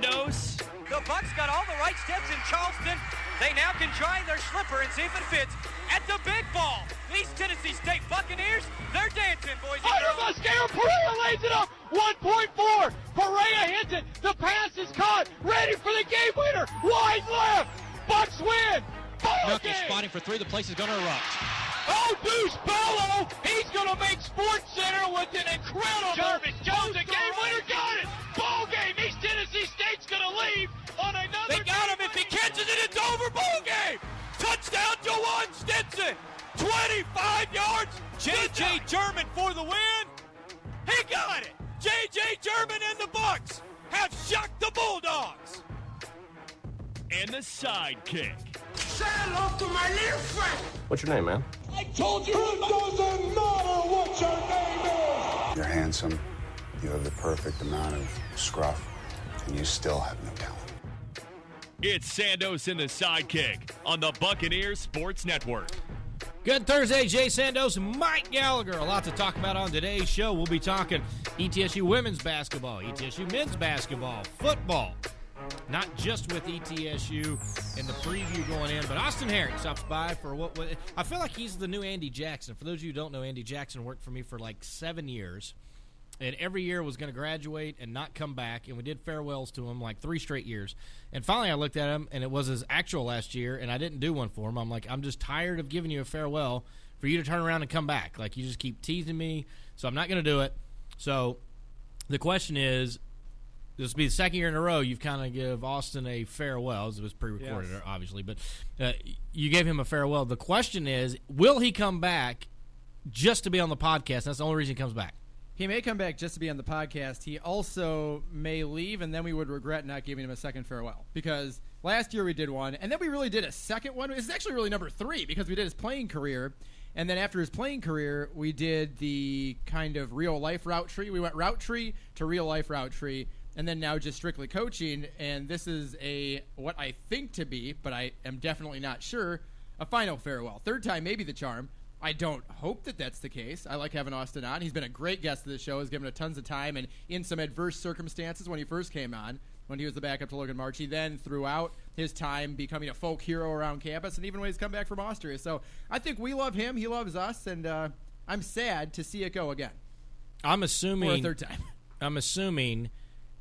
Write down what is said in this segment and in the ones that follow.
Sandoz. The Bucks got all the right steps in Charleston. They now can try their slipper and see if it fits at the big ball. These Tennessee State Buccaneers, they're dancing, boys. Under Mascara, Perea lays it up. 1.4. Perea hits it. The pass is caught. Ready for the game winner. Wide left. Bucks win. Nucky spotting for three. The place is going to erupt. Oh, Deuce Bellow. He's going to make Sports Center with an incredible. Jarvis Jones, a game winner. Got it. Ball game. East Tennessee State's going to leave on another. They got him. If he catches it, it's over. Ball game. Touchdown, Jawan Stinson. 25 yards. JJ German for the win. He got it. JJ German and the Bucks have shocked the Bulldogs. And the sidekick. Say hello to my little friend. What's your name, man? I told you. It doesn't matter what your name is. You're handsome. You have the perfect amount of scruff, and you still have no talent. It's Sandoz and the Sidekick on the Buccaneers Sports Network. Good Thursday, Jay Sandoz and Mike Gallagher. A lot to talk about on today's show. We'll be talking ETSU women's basketball, ETSU men's basketball, football. Not just with ETSU and the preview going in, but Austin Herrick stops by for what I feel like he's the new Andy Jackson. For those of you who don't know, Andy Jackson worked for me for like 7 years, and every year was going to graduate and not come back, and we did farewells to him like 3 straight years. And finally I looked at him, and it was his actual last year, and I didn't do one for him. I'm like, I'm just tired of giving you a farewell for you to turn around and come back. Like, you just keep teasing me, so I'm not going to do it. So the question is, this will be the second year in a row you've kind of give Austin a farewell. It was pre-recorded, yes, obviously, but you gave him a farewell. The question is, will he come back just to be on the podcast? That's the only reason he comes back. He may come back just to be on the podcast. He also may leave, and then we would regret not giving him a second farewell, because last year we did one, and then we really did a second one. It's actually really number 3, because we did his playing career. And then after his playing career, we did the kind of real-life route tree. We went route tree to real-life route tree, and then now just strictly coaching. And this is what I think to be, but I am definitely not sure, a final farewell. Third time maybe the charm. I don't hope that that's the case. I like having Austin on. He's been a great guest of the show. He's given us tons of time, and in some adverse circumstances when he first came on, when he was the backup to Logan March, he then throughout his time becoming a folk hero around campus, and even when he's come back from Austria. So I think we love him. He loves us, and I'm sad to see it go again. I'm assuming, for a third time. I'm assuming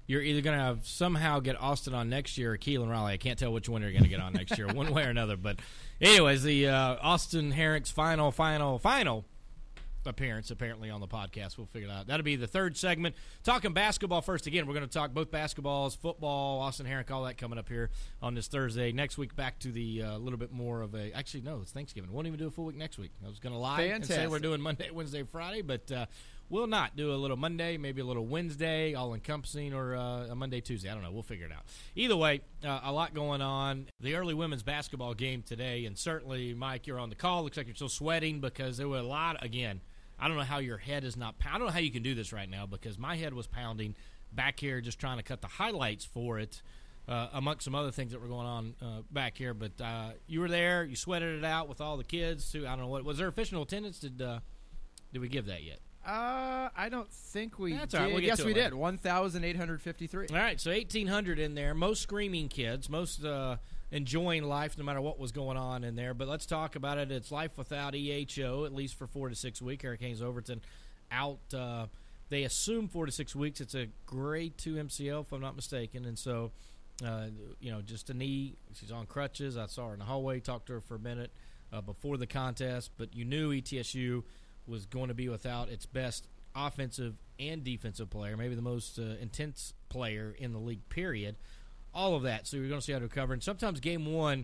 you're either going to have somehow get Austin on next year or Keelan Riley. I can't tell which one you're going to get on next year, one way or another. But anyways, the Austin Herrick's final appearance apparently on the podcast. We'll figure it out. That'll be the third segment. Talking basketball first. Again, we're going to talk both basketballs, football, Austin Herrick, all that coming up here on this Thursday. Next week, back to the little bit more of a – actually, no, it's Thanksgiving. Won't even do a full week next week. I was going to lie and say we're doing Monday, Wednesday, Friday, but we'll not do a little Monday, maybe a little Wednesday, all-encompassing, or a Monday, Tuesday. I don't know. We'll figure it out. Either way, a lot going on. The early women's basketball game today, and certainly, Mike, you're on the call. Looks like you're still sweating because there were a lot, again – I don't know how your head is not pounding. I don't know how you can do this right now, because my head was pounding back here just trying to cut the highlights for it, amongst some other things that were going on back here. But you were there. You sweated it out with all the kids. Too. I don't know. Was there official attendance? Did we give that yet? I don't think we did. Right, we'll yes, we later. Did. 1,853. All right, so 1,800 in there. Most screaming kids, most enjoying life no matter what was going on in there. But let's talk about it. It's life without EHO, at least for 4 to 6 weeks. Erica Haynes-Overton out. They assume 4 to 6 weeks. It's a grade 2 MCL, if I'm not mistaken. And so, just a knee. She's on crutches. I saw her in the hallway, talked to her for a minute before the contest. But you knew ETSU was going to be without its best offensive and defensive player, maybe the most intense player in the league, period. All of that. So you're going to see how to recover. And sometimes game one,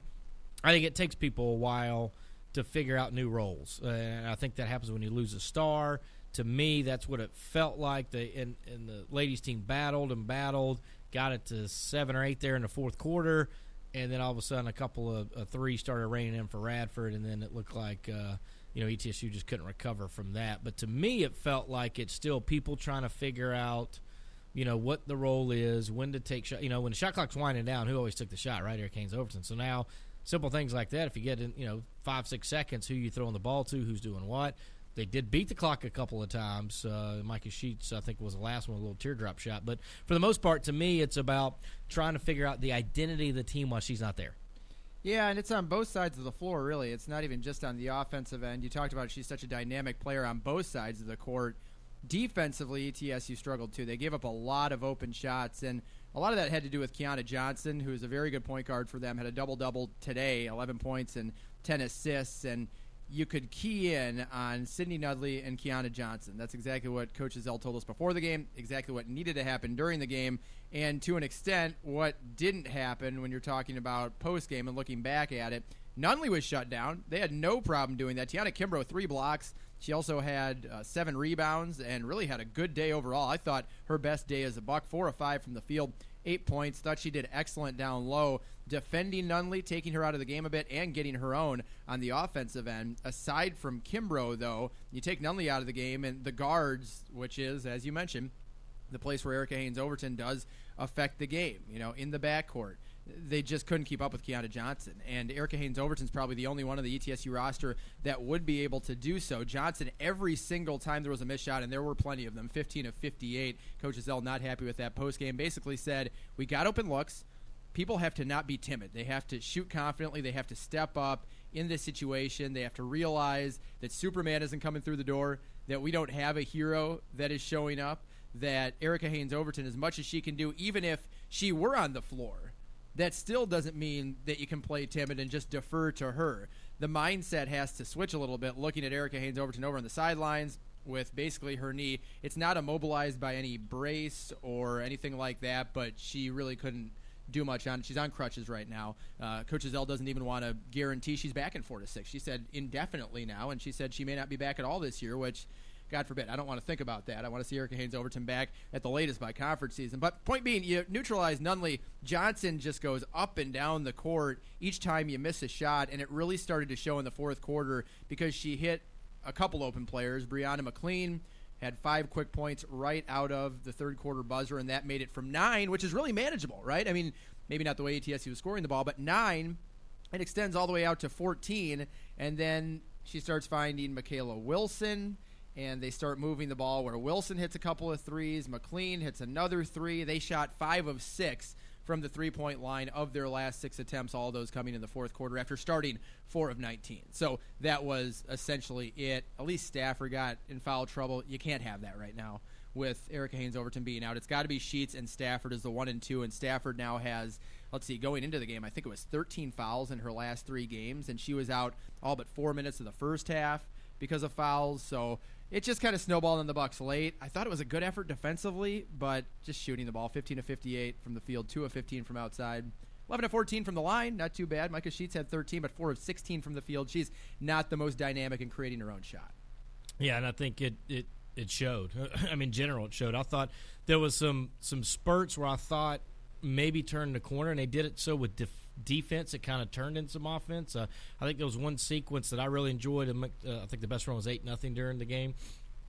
I think it takes people a while to figure out new roles. And I think that happens when you lose a star. To me, that's what it felt like. And the ladies team battled, got it to 7 or 8 there in the fourth quarter. And then all of a sudden a couple of threes started raining in for Radford. And then it looked like, ETSU just couldn't recover from that. But to me, it felt like it's still people trying to figure out, what the role is, when to take shot. When the shot clock's winding down, who always took the shot, right? Erica Haynes-Overton. So now simple things like that, if you get in, 5, 6 seconds, who you throwing the ball to, who's doing what, They did beat the clock a couple of times. Micah Sheets, I think, was the last one, a little teardrop shot. But for the most part, to me, it's about trying to figure out the identity of the team while she's not there. Yeah, and it's on both sides of the floor, really. It's not even just on the offensive end. You talked about she's such a dynamic player on both sides of the court. Defensively, ETSU struggled, too. They gave up a lot of open shots, and a lot of that had to do with Kiana Johnson, who is a very good point guard for them, had a double-double today, 11 points and 10 assists, and you could key in on Sydney Nunley and Kiana Johnson. That's exactly what Coach Ezell told us before the game, exactly what needed to happen during the game, and to an extent what didn't happen when you're talking about post-game and looking back at it. Nunley was shut down. They had no problem doing that. Tiana Kimbrough, 3 blocks. She also had 7 rebounds and really had a good day overall. I thought her best day as a Buck, 4 of 5 from the field, 8 points. Thought she did excellent down low, defending Nunley, taking her out of the game a bit, and getting her own on the offensive end. Aside from Kimbrough, though, you take Nunley out of the game, and the guards, which is, as you mentioned, the place where Erica Haynes-Overton does affect the game, you know, in the backcourt. They just couldn't keep up with Kiana Johnson. And Erica Haynes-Overton's probably the only one on the ETSU roster that would be able to do so. Johnson, every single time there was a missed shot, and there were plenty of them, 15 of 58. Coach Ezell not happy with that postgame. Basically said, we got open looks. People have to not be timid. They have to shoot confidently. They have to step up in this situation. They have to realize that Superman isn't coming through the door, that we don't have a hero that is showing up, that Erica Haynes-Overton, as much as she can do, even if she were on the floor, that still doesn't mean that you can play timid and just defer to her. The mindset has to switch a little bit, looking at Erica Haynes-Overton over on the sidelines with basically her knee. It's not immobilized by any brace or anything like that, but she really couldn't do much on it. She's on crutches right now. Coach Ezell doesn't even want to guarantee she's back in 4 to 6. She said indefinitely now, and she said she may not be back at all this year, which, God forbid, I don't want to think about that. I want to see Erica Haynes-Overton back at the latest by conference season. But point being, you neutralize Nunley. Johnson just goes up and down the court each time you miss a shot, and it really started to show in the fourth quarter because she hit a couple open players. Brianna McLean had 5 quick points right out of the third quarter buzzer, and that made it from 9, which is really manageable, right? I mean, maybe not the way ETSU was scoring the ball, but 9, it extends all the way out to 14, and then she starts finding Michaela Wilson, and they start moving the ball where Wilson hits a couple of threes. McLean hits another 3. They shot 5 of 6 from the three-point line of their last 6 attempts, all those coming in the fourth quarter after starting 4 of 19. So that was essentially it. Elise Stafford got in foul trouble. You can't have that right now with Erica Haynes-Overton being out. It's got to be Sheets and Stafford as the 1 and 2, and Stafford now has, let's see, going into the game, I think it was 13 fouls in her last 3 games, and she was out all but 4 minutes of the first half because of fouls. So it just kind of snowballed in the Bucks late. I thought it was a good effort defensively, but just shooting the ball, 15 of 58 from the field, 2 of 15 from outside, 11 of 14 from the line, not too bad. Micah Sheets had 13, but 4 of 16 from the field. She's not the most dynamic in creating her own shot. Yeah, and I think it showed. I mean, in general, it showed. I thought there was some spurts where I thought maybe turned the corner, and they did it so with defense, it kind of turned in some offense. I think there was one sequence that I really enjoyed. I think the best run was 8-0 during the game,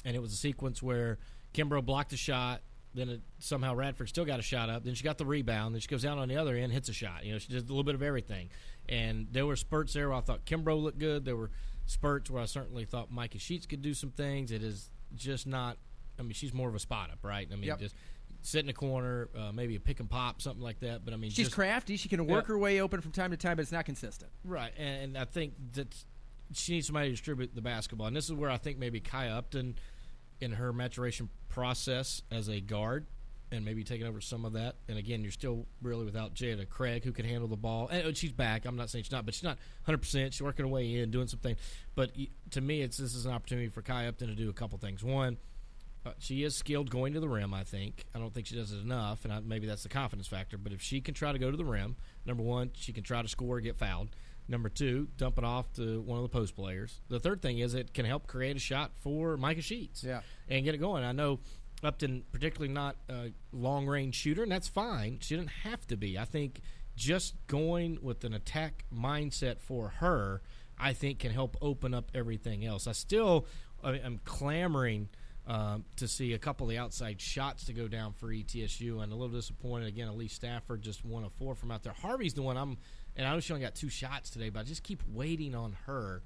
and it was a sequence where Kimbrough blocked a shot, then somehow Radford still got a shot up, then she got the rebound, then she goes down on the other end, hits a shot. You know, she did a little bit of everything. And there were spurts there where I thought Kimbrough looked good. There were spurts where I certainly thought Micah Sheets could do some things. It is just not – I mean, she's more of a spot-up, right? I mean, yep. Just – sit in a corner, maybe a pick and pop, something like that. But I mean, she's crafty. She can work her way open from time to time, but it's not consistent. Right, and I think that she needs somebody to distribute the basketball. And this is where I think maybe Kaia Upton, in her maturation process as a guard, and maybe taking over some of that. And again, you're still really without Jada Craig, who can handle the ball. And she's back. I'm not saying she's not, but she's not 100%. She's working her way in, doing some things. But to me, this is an opportunity for Kaia Upton to do a couple things. One, she is skilled going to the rim, I think. I don't think she does it enough, and maybe that's the confidence factor. But if she can try to go to the rim, number one, she can try to score or get fouled. Number two, dump it off to one of the post players. The third thing is it can help create a shot for Micah Sheets and get it going. I know Upton particularly not a long-range shooter, and that's fine. She didn't have to be. I think just going with an attack mindset for her, I think, can help open up everything else. I'm clamoring to see a couple of the outside shots to go down for ETSU, and a little disappointed again. Elise Stafford just 1 of 4 from out there. Harvey's the one I know she only got 2 shots today, but I just keep waiting on her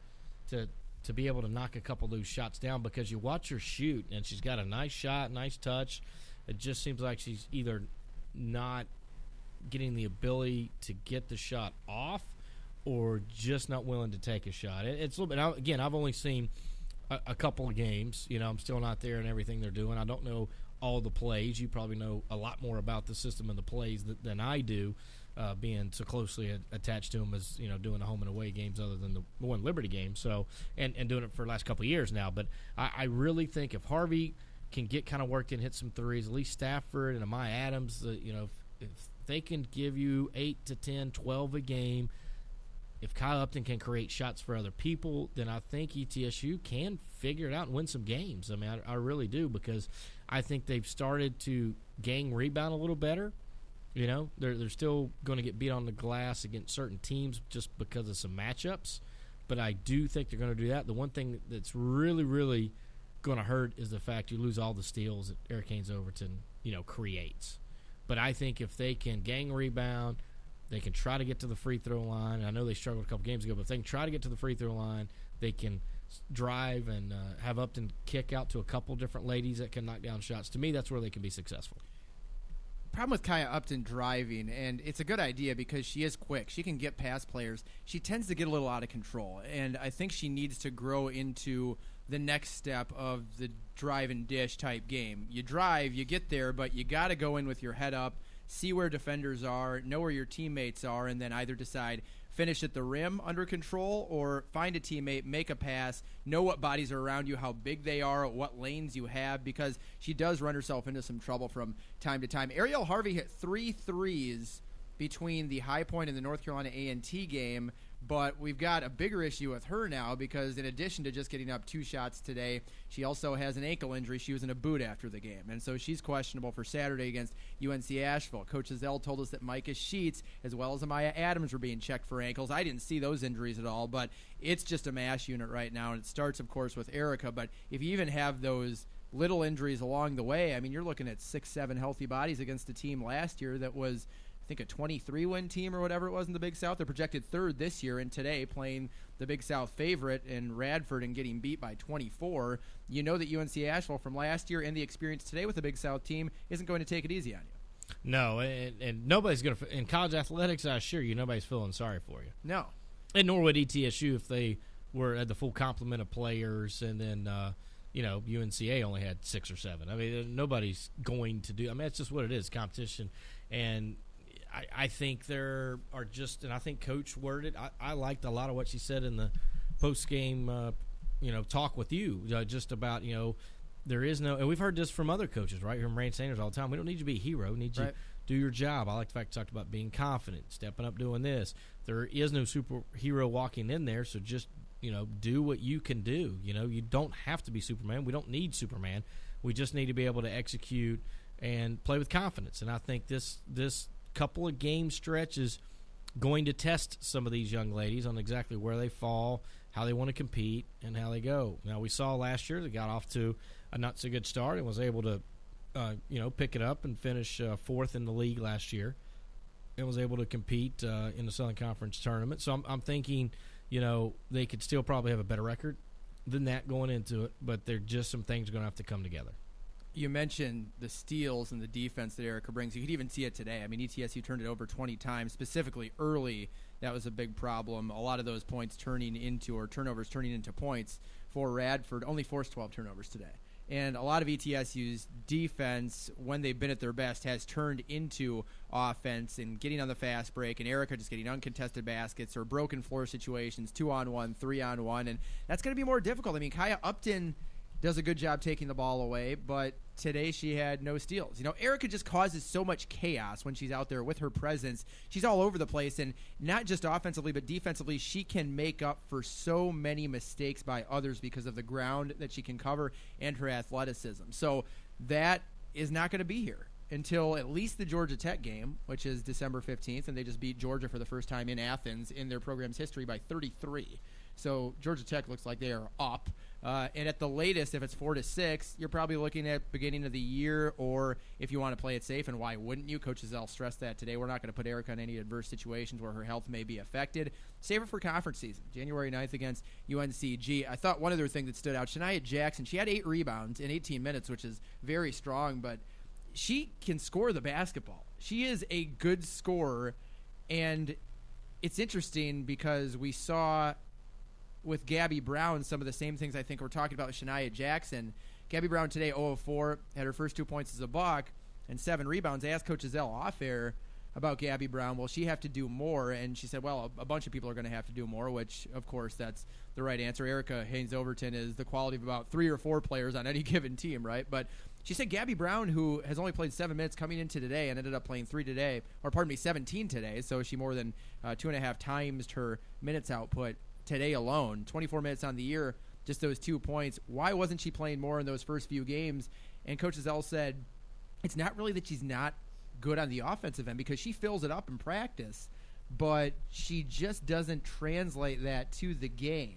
to to be able to knock a couple loose shots down, because you watch her shoot, and she's got a nice shot, nice touch. It just seems like she's either not getting the ability to get the shot off or just not willing to take a shot. It's a little bit – again, I've only seen a couple of games. You know, I'm still not there in everything they're doing. I don't know all the plays. You probably know a lot more about the system and the plays than I do, being so closely attached to them as, you know, doing the home and away games other than the one Liberty game. So, and doing it for the last couple of years now. But I really think if Harvey can get kind of worked in, hit some threes, Elise Stafford and Amaya Adams, you know, if they can give you 8 to 10, 12 a game, if Kaia Upton can create shots for other people, then I think ETSU can figure it out and win some games. I mean, I really do, because I think they've started to gang rebound a little better. You know, they're still going to get beat on the glass against certain teams just because of some matchups, but I do think they're going to do that. The one thing that's really, really going to hurt is the fact you lose all the steals that Erica Haynes-Overton, you know, creates. But I think if they can gang rebound, they can try to get to the free throw line. I know they struggled a couple games ago, but if they can try to get to the free throw line, they can drive and have Upton kick out to a couple different ladies that can knock down shots. To me, that's where they can be successful. Problem with Kaia Upton driving, and it's a good idea because she is quick. She can get past players. She tends to get a little out of control, and I think she needs to grow into the next step of the drive and dish type game. You drive, you get there, but you got to go in with your head up, see where defenders are, know where your teammates are, and then either decide finish at the rim under control or find a teammate, make a pass, know what bodies are around you, how big they are, what lanes you have, because she does run herself into some trouble from time to time. Ariel Harvey hit 3 threes between the High Point and the North Carolina A&T game, but we've got a bigger issue with her now because in addition to just getting up 2 shots today, she also has an ankle injury. She was in a boot after the game, and so she's questionable for Saturday against UNC Asheville. Coach Ezell told us that Micah Sheets as well as Amaya Adams were being checked for ankles. I didn't see those injuries at all, but it's just a mash unit right now, and it starts, of course, with Erica. But if you even have those little injuries along the way, I mean, you're looking at 6-7 healthy bodies against a team last year that was – I think a 23-win team or whatever it was in the Big South. They're projected 3rd this year, and today playing the Big South favorite in Radford and getting beat by 24. You know that UNC Asheville from last year and the experience today with the Big South team isn't going to take it easy on you. No, and nobody's going to – in college athletics, I assure you, nobody's feeling sorry for you. No. And nor would ETSU if they were at the full complement of players, and then you know, UNCA only had 6 or 7. I mean, nobody's going to do – I mean, that's just what it is, competition. And – I think there are just, and I think Coach worded, I liked a lot of what she said in the post-game, you know, talk with you, just about, you know, there is no, and we've heard this from other coaches, right, from Randy Sanders all the time, we don't need you to be a hero, we need you to do your job. I like the fact you talked about being confident, stepping up, doing this. There is no superhero walking in there, so just, you know, do what you can do. You know, you don't have to be Superman. We don't need Superman. We just need to be able to execute and play with confidence, and I think this couple of game stretches going to test some of these young ladies on exactly where they fall, how they want to compete, and how they go. Now, we saw last year they got off to a not-so-good start and was able to, you know, pick it up and finish 4th in the league last year and was able to compete in the Southern Conference Tournament. So I'm thinking, you know, they could still probably have a better record than that going into it, but there are just some things going to have to come together. You mentioned the steals and the defense that Erica brings. You could even see it today. I mean, ETSU turned it over 20 times, specifically early. That was a big problem. A lot of those points turning into, or turnovers turning into points for Radford. Only forced 12 turnovers today. And a lot of ETSU's defense, when they've been at their best, has turned into offense and getting on the fast break, and Erica just getting uncontested baskets or broken floor situations, 2-on-1, 3-on-1. And that's going to be more difficult. I mean, Kaia Upton does a good job taking the ball away, but today she had no steals. You know, Erica just causes so much chaos when she's out there with her presence. She's all over the place, and not just offensively but defensively, she can make up for so many mistakes by others because of the ground that she can cover and her athleticism. So that is not going to be here until at least the Georgia Tech game, which is December 15th, and they just beat Georgia for the first time in Athens in their program's history by 33. So Georgia Tech looks like they are up. And at the latest, if it's 4-6, you're probably looking at beginning of the year, or if you want to play it safe, and why wouldn't you? Coach Ezell stressed that today. We're not going to put Erica in any adverse situations where her health may be affected. Save her for conference season, January 9th against UNCG. I thought one other thing that stood out, Shania Jackson, she had 8 rebounds in 18 minutes, which is very strong, but she can score the basketball. She is a good scorer, and it's interesting because we saw – with Gabby Brown, some of the same things I think we're talking about with Shania Jackson. Gabby Brown today, 0 of 4, had her first 2 points as a Buck and 7 rebounds. I asked Coach Ezell off air about Gabby Brown. Will she have to do more? And she said, well, a bunch of people are going to have to do more, which, of course, that's the right answer. Erica Haynes-Overton is the quality of about 3 or 4 players on any given team, right? But she said Gabby Brown, who has only played 7 minutes coming into today and ended up playing 3 today, or pardon me, 17 today, so she more than 2.5 times her minutes output. Today alone, 24 minutes on the year, just those 2 points. Why wasn't she playing more in those first few games? And Coach Ezell said, it's not really that she's not good on the offensive end because she fills it up in practice, but she just doesn't translate that to the game.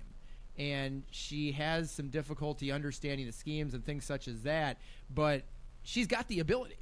And she has some difficulty understanding the schemes and things such as that, but she's got the ability.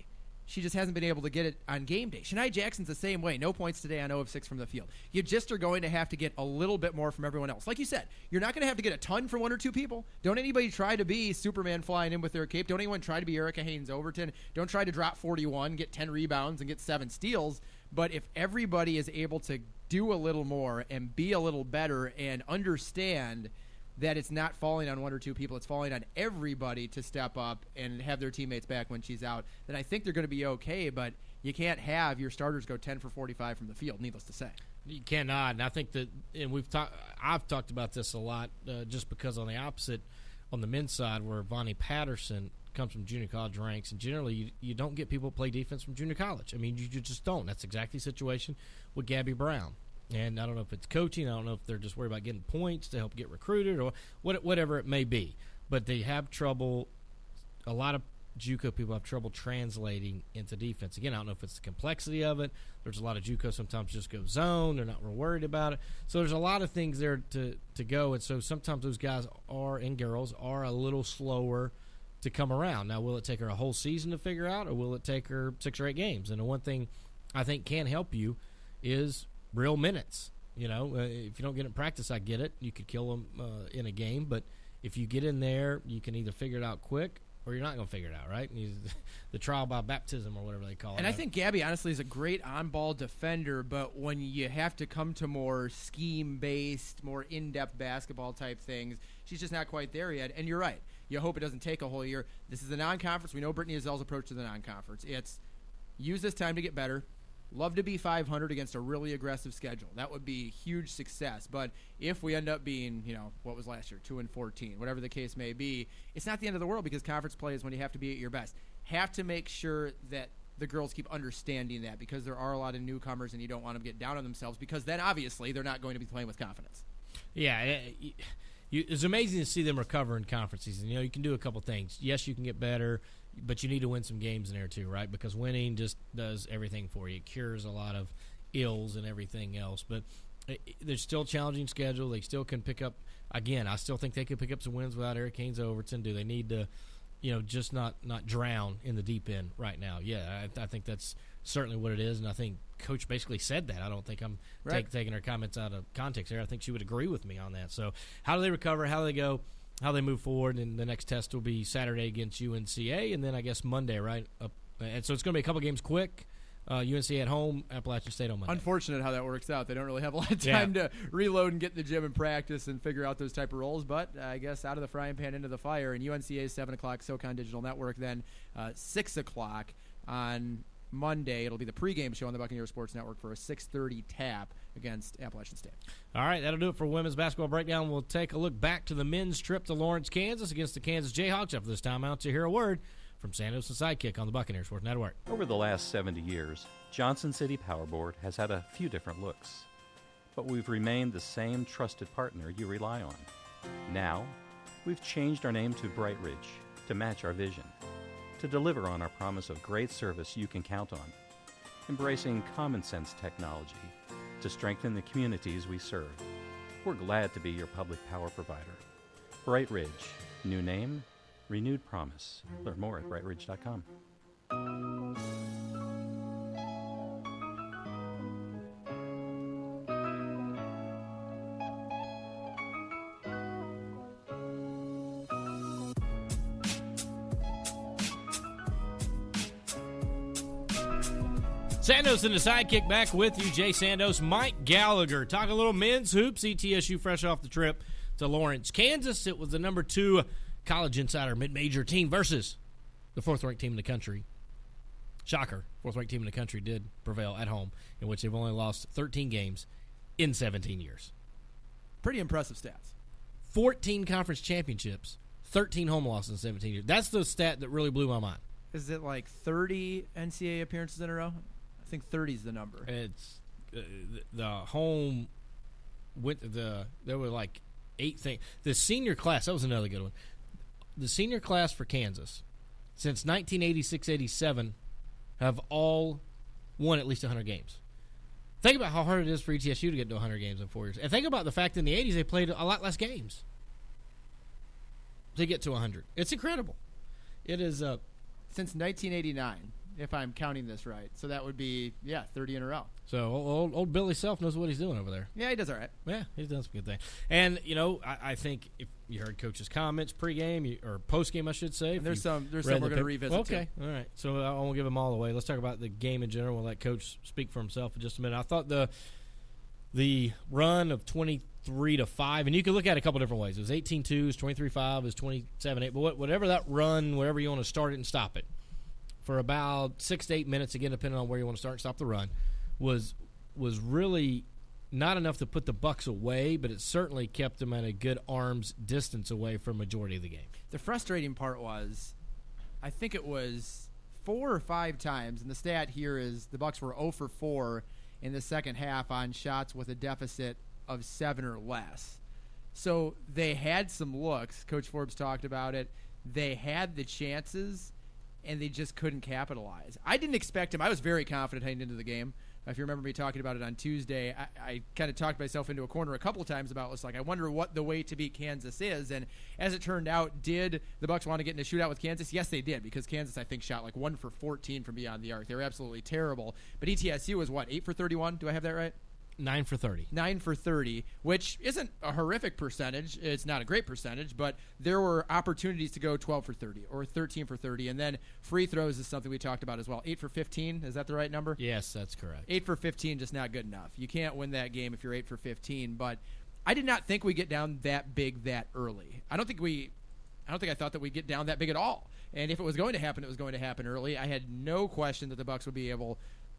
She just hasn't been able to get it on game day. Shania Jackson's the same way. No points today on 0 of 6 from the field. You just are going to have to get a little bit more from everyone else. Like you said, you're not going to have to get a ton from 1 or 2 people. Don't anybody try to be Superman flying in with their cape. Don't anyone try to be Erica Haynes-Overton. Don't try to drop 41, get 10 rebounds, and get 7 steals. But if everybody is able to do a little more and be a little better and understand that it's not falling on 1 or 2 people, it's falling on everybody to step up and have their teammates back when she's out, then I think they're going to be okay, but you can't have your starters go 10 for 45 from the field, needless to say. You cannot, and I think that, and I've talked about this a lot, just because on the opposite, on the men's side, where Vonnie Patterson comes from junior college ranks, and generally you don't get people to play defense from junior college. I mean, you just don't. That's exactly the situation with Gabby Brown. And I don't know if it's coaching. I don't know if they're just worried about getting points to help get recruited or whatever it may be. But they have trouble. A lot of JUCO people have trouble translating into defense. Again, I don't know if it's the complexity of it. There's a lot of JUCO sometimes just go zone. They're not real worried about it. So there's a lot of things there to go. And so sometimes those guys are and girls are a little slower to come around. Now, will it take her a whole season to figure out, or will it take her 6 or 8 games? And the one thing I think can help you is – real minutes. You know, if you don't get in practice, I get it. You could kill them in a game, but if you get in there, you can either figure it out quick or you're not going to figure it out, right? The trial by baptism or whatever they call it. And I think Gabby, honestly, is a great on-ball defender, but when you have to come to more scheme-based, more in-depth basketball-type things, she's just not quite there yet, and you're right. You hope it doesn't take a whole year. This is the non-conference. We know Brittany Ezell's approach to the non-conference. It's use this time to get better. Love to be 500 against a really aggressive schedule. That would be huge success. But if we end up being, you know, what was last year, 2-14, whatever the case may be, it's not the end of the world because conference play is when you have to be at your best. Have to make sure that the girls keep understanding that because there are a lot of newcomers and you don't want them to get down on themselves because then obviously they're not going to be playing with confidence. Yeah, it's amazing to see them recover in conference season. You know, you can do a couple things. Yes, you can get better. But you need to win some games in there too, right? Because winning just does everything for you. It cures a lot of ills and everything else. But they're still challenging schedule. They still can pick up – again, I still think they could pick up some wins without Erica Haynes-Overton. Do they need to, you know, just not drown in the deep end right now? Yeah, I think that's certainly what it is, and I think Coach basically said that. I don't think I'm right. taking her comments out of context there. I think she would agree with me on that. So how do they recover? How do they go – how they move forward, and the next test will be Saturday against UNCA, and then I guess Monday, right? And so it's going to be a couple games quick. UNCA at home, Appalachian State on Monday. Unfortunate how that works out. They don't really have a lot of time to reload and get in the gym and practice and figure out those type of roles, but I guess out of the frying pan into the fire. And UNCA 7 o'clock, SoCon Digital Network, then 6 o'clock on Monday. It'll be the pregame show on the Buccaneer Sports Network for a 6:30 tap against Appalachian State. All right, that'll do it for women's basketball breakdown. We'll take a look back to the men's trip to Lawrence, Kansas against the Kansas Jayhawks after this timeout to hear a word from Sandoz and Sidekick on the Buccaneer Sports Network. Over the last 70 years, Johnson City Power Board has had a few different looks, but we've remained the same trusted partner you rely on. Now, we've changed our name to Bright Ridge to match our vision, to deliver on our promise of great service you can count on, embracing common sense technology to strengthen the communities we serve. We're glad to be your public power provider. Bright Ridge. New name, renewed promise. Learn more at brightridge.com. Sandoz and the sidekick back with you. Jay Sandoz, Mike Gallagher. Talk a little men's hoops. ETSU fresh off the trip to Lawrence, Kansas. It was the number 2 College Insider mid-major team versus the 4th-ranked team in the country. Shocker. 4th-ranked team in the country did prevail at home, in which they've only lost 13 games in 17 years. Pretty impressive stats. 14 conference championships, 13 home losses in 17 years. That's the stat that really blew my mind. Is it like 30 NCAA appearances in a row? I think 30 is the number. It's there were like 8 things. The senior class, that was another good one. The senior class for Kansas since 1986-87 have all won at least 100 games. Think about how hard it is for ETSU to get to 100 games in 4 years. And think about the fact in the 80s they played a lot less games to get to 100. It's incredible. It is since 1989. If I'm counting this right. So that would be, 30 in a row. So old Billy Self knows what he's doing over there. Yeah, he does all right. Yeah, he's done some good things. And, I think if you heard Coach's comments pregame or postgame, I should say. And there's some we're going to revisit. Well, okay, too. All right. So I won't give them all away. Let's talk about the game in general. We'll let Coach speak for himself in just a minute. I thought the run of 23-5, and you can look at it a couple different ways. It was 18-2, it was 23-5, it was 27-8. But whatever that run, wherever you want to start it and stop it, for about 6 to 8 minutes, again, depending on where you want to start and stop the run, was really not enough to put the Bucks away, but it certainly kept them at a good arm's distance away for a majority of the game. The frustrating part was, I think it was 4 or 5 times, and the stat here is the Bucks were 0 for 4 in the second half on shots with a deficit of 7 or less. So they had some looks. Coach Forbes talked about it. They had the chances, and they just couldn't capitalize. I didn't expect him. I was very confident heading into the game. If you remember me talking about it on Tuesday, I kind of talked myself into a corner a couple of times about it's like, I wonder what the way to beat Kansas is. And as it turned out, did the Bucks want to get in a shootout with Kansas? Yes, they did, because Kansas, I think, shot like 1 for 14 from beyond the arc. They were absolutely terrible. But ETSU was, 8 for 31? Do I have that right? 9 for 30. 9 for 30, which isn't a horrific percentage. It's not a great percentage, but there were opportunities to go 12 for 30 or 13 for 30. And then free throws is something we talked about as well. 8 for 15. Is that the right number? Yes, that's correct. 8 for 15, just not good enough. You can't win that game if you're 8 for 15. But I did not think we get down that big that early. I thought that we'd get down that big at all. And if it was going to happen, it was going to happen early. I had no question that the Bucks would be able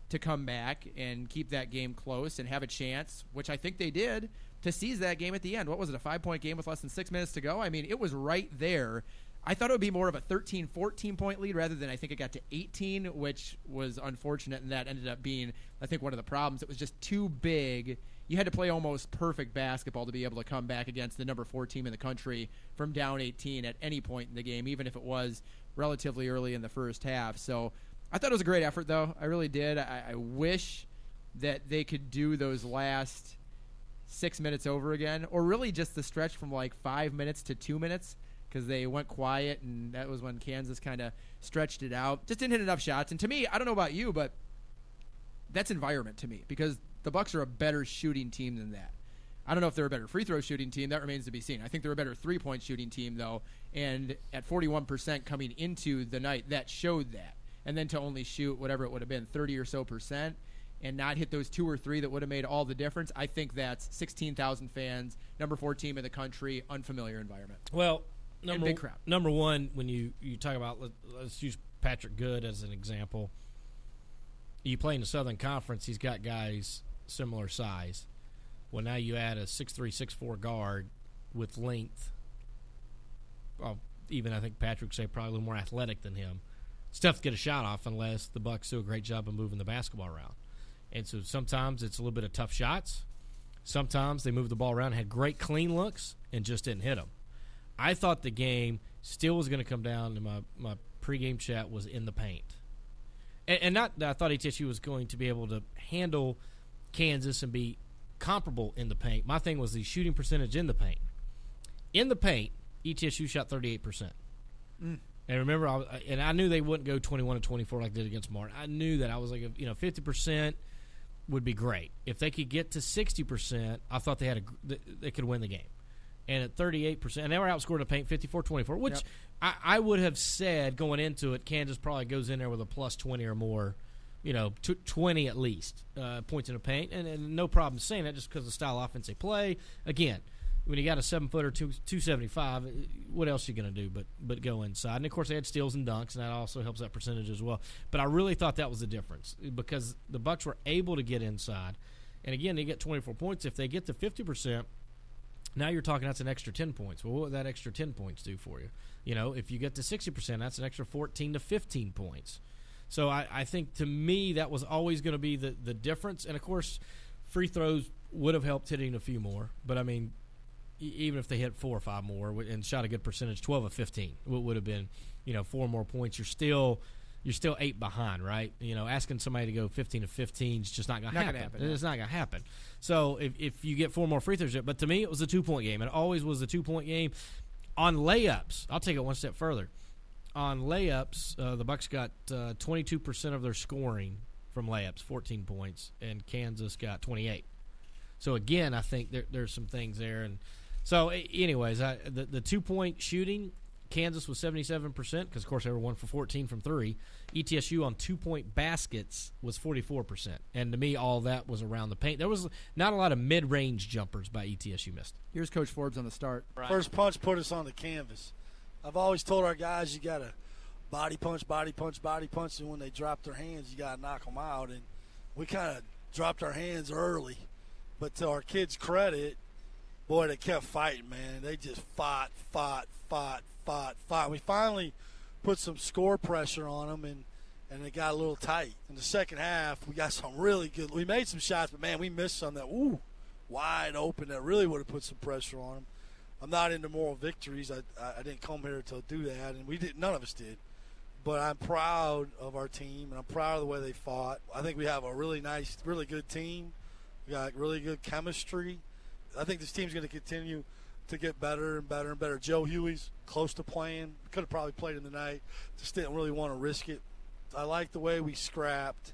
to come back and keep that game close and have a chance, which I think they did, to seize that game at the end. What was it, a 5-point game with less than 6 minutes to go? I mean, it was right there. I thought it would be more of a 13, 14-point lead rather than I think it got to 18, which was unfortunate, and that ended up being, I think, one of the problems. It was just too big. You had to play almost perfect basketball to be able to come back against the number 4 team in the country from down 18 at any point in the game, even if it was relatively early in the first half. So I thought it was a great effort, though. I really did. I wish that they could do those last 6 minutes over again, or really just the stretch from like 5 minutes to 2 minutes, because they went quiet, and that was when Kansas kind of stretched it out. Just didn't hit enough shots. And to me, I don't know about you, but that's environment to me, because the Bucks are a better shooting team than that. I don't know if they're a better free throw shooting team. That remains to be seen. I think they're a better 3-point shooting team, though, and at 41% coming into the night, that showed that. And then to only shoot whatever it would have been, 30 or so percent, and not hit those 2 or 3 that would have made all the difference, I think that's 16,000 fans, number 4 team in the country, unfamiliar environment. Well, big crowd. Number one, when you talk about, let's use Patrick Good as an example. You play in the Southern Conference, he's got guys similar size. Well, now you add a 6'3", 6'4" guard with length. Even I think Patrick say probably a little more athletic than him. It's tough to get a shot off unless the Bucks do a great job of moving the basketball around. And so sometimes it's a little bit of tough shots. Sometimes they moved the ball around, had great clean looks, and just didn't hit them. I thought the game still was going to come down to my pregame chat was in the paint. And not that I thought ETSU was going to be able to handle Kansas and be comparable in the paint. My thing was the shooting percentage in the paint. In the paint, ETSU shot 38%. And remember, I knew they wouldn't go 21-24 like they did against Martin. I knew that. I was like, 50% would be great. If they could get to 60%, I thought they had they could win the game. And at 38%, and they were outscored in the paint 54-24, which I would have said going into it, Kansas probably goes in there with a plus 20 or more, 20 at least points in the paint. And no problem saying that just because of the style of offense they play. Again, when you got a 7-footer, 275, what else are you going to do but go inside? And, of course, they had steals and dunks, and that also helps that percentage as well. But I really thought that was the difference because the Bucks were able to get inside. And, again, they get 24 points. If they get to 50%, now you're talking that's an extra 10 points. Well, what would that extra 10 points do for you? If you get to 60%, that's an extra 14 to 15 points. So I think, to me, that was always going to be the difference. And, of course, free throws would have helped hitting a few more. But, I mean, even if they hit 4 or 5 more and shot a good percentage, 12 of 15 would have been, 4 more points. You're still 8 behind, right? Asking somebody to go 15 of 15 is just not going to happen. It's not going to happen. So if you get 4 more free throws, but to me it was a 2-point game. It always was a 2-point game. On layups, I'll take it one step further. On layups, the Bucks got 22% of their scoring from layups, 14 points, and Kansas got 28. So again, I think there's some things there and. So, anyways, the 2-point shooting, Kansas was 77%, because, of course, they were 1 for 14 from 3. ETSU on 2-point baskets was 44%. And to me, all that was around the paint. There was not a lot of mid-range jumpers by ETSU missed. Here's Coach Forbes on the start. Right. First punch put us on the canvas. I've always told our guys you got to body punch. And when they drop their hands, you got to knock them out. And we kind of dropped our hands early. But to our kids' credit, boy, they kept fighting, man. They just fought. We finally put some score pressure on them, and it got a little tight. In the second half, we got some really good – we made some shots, but, man, we missed some that, wide open that really would have put some pressure on them. I'm not into moral victories. I didn't come here to do that, and none of us did. But I'm proud of our team, and I'm proud of the way they fought. I think we have a really nice, really good team. We got really good chemistry. I think this team's going to continue to get better and better and better. Joe Huey's close to playing. Could have probably played in the night. Just didn't really want to risk it. I like the way we scrapped.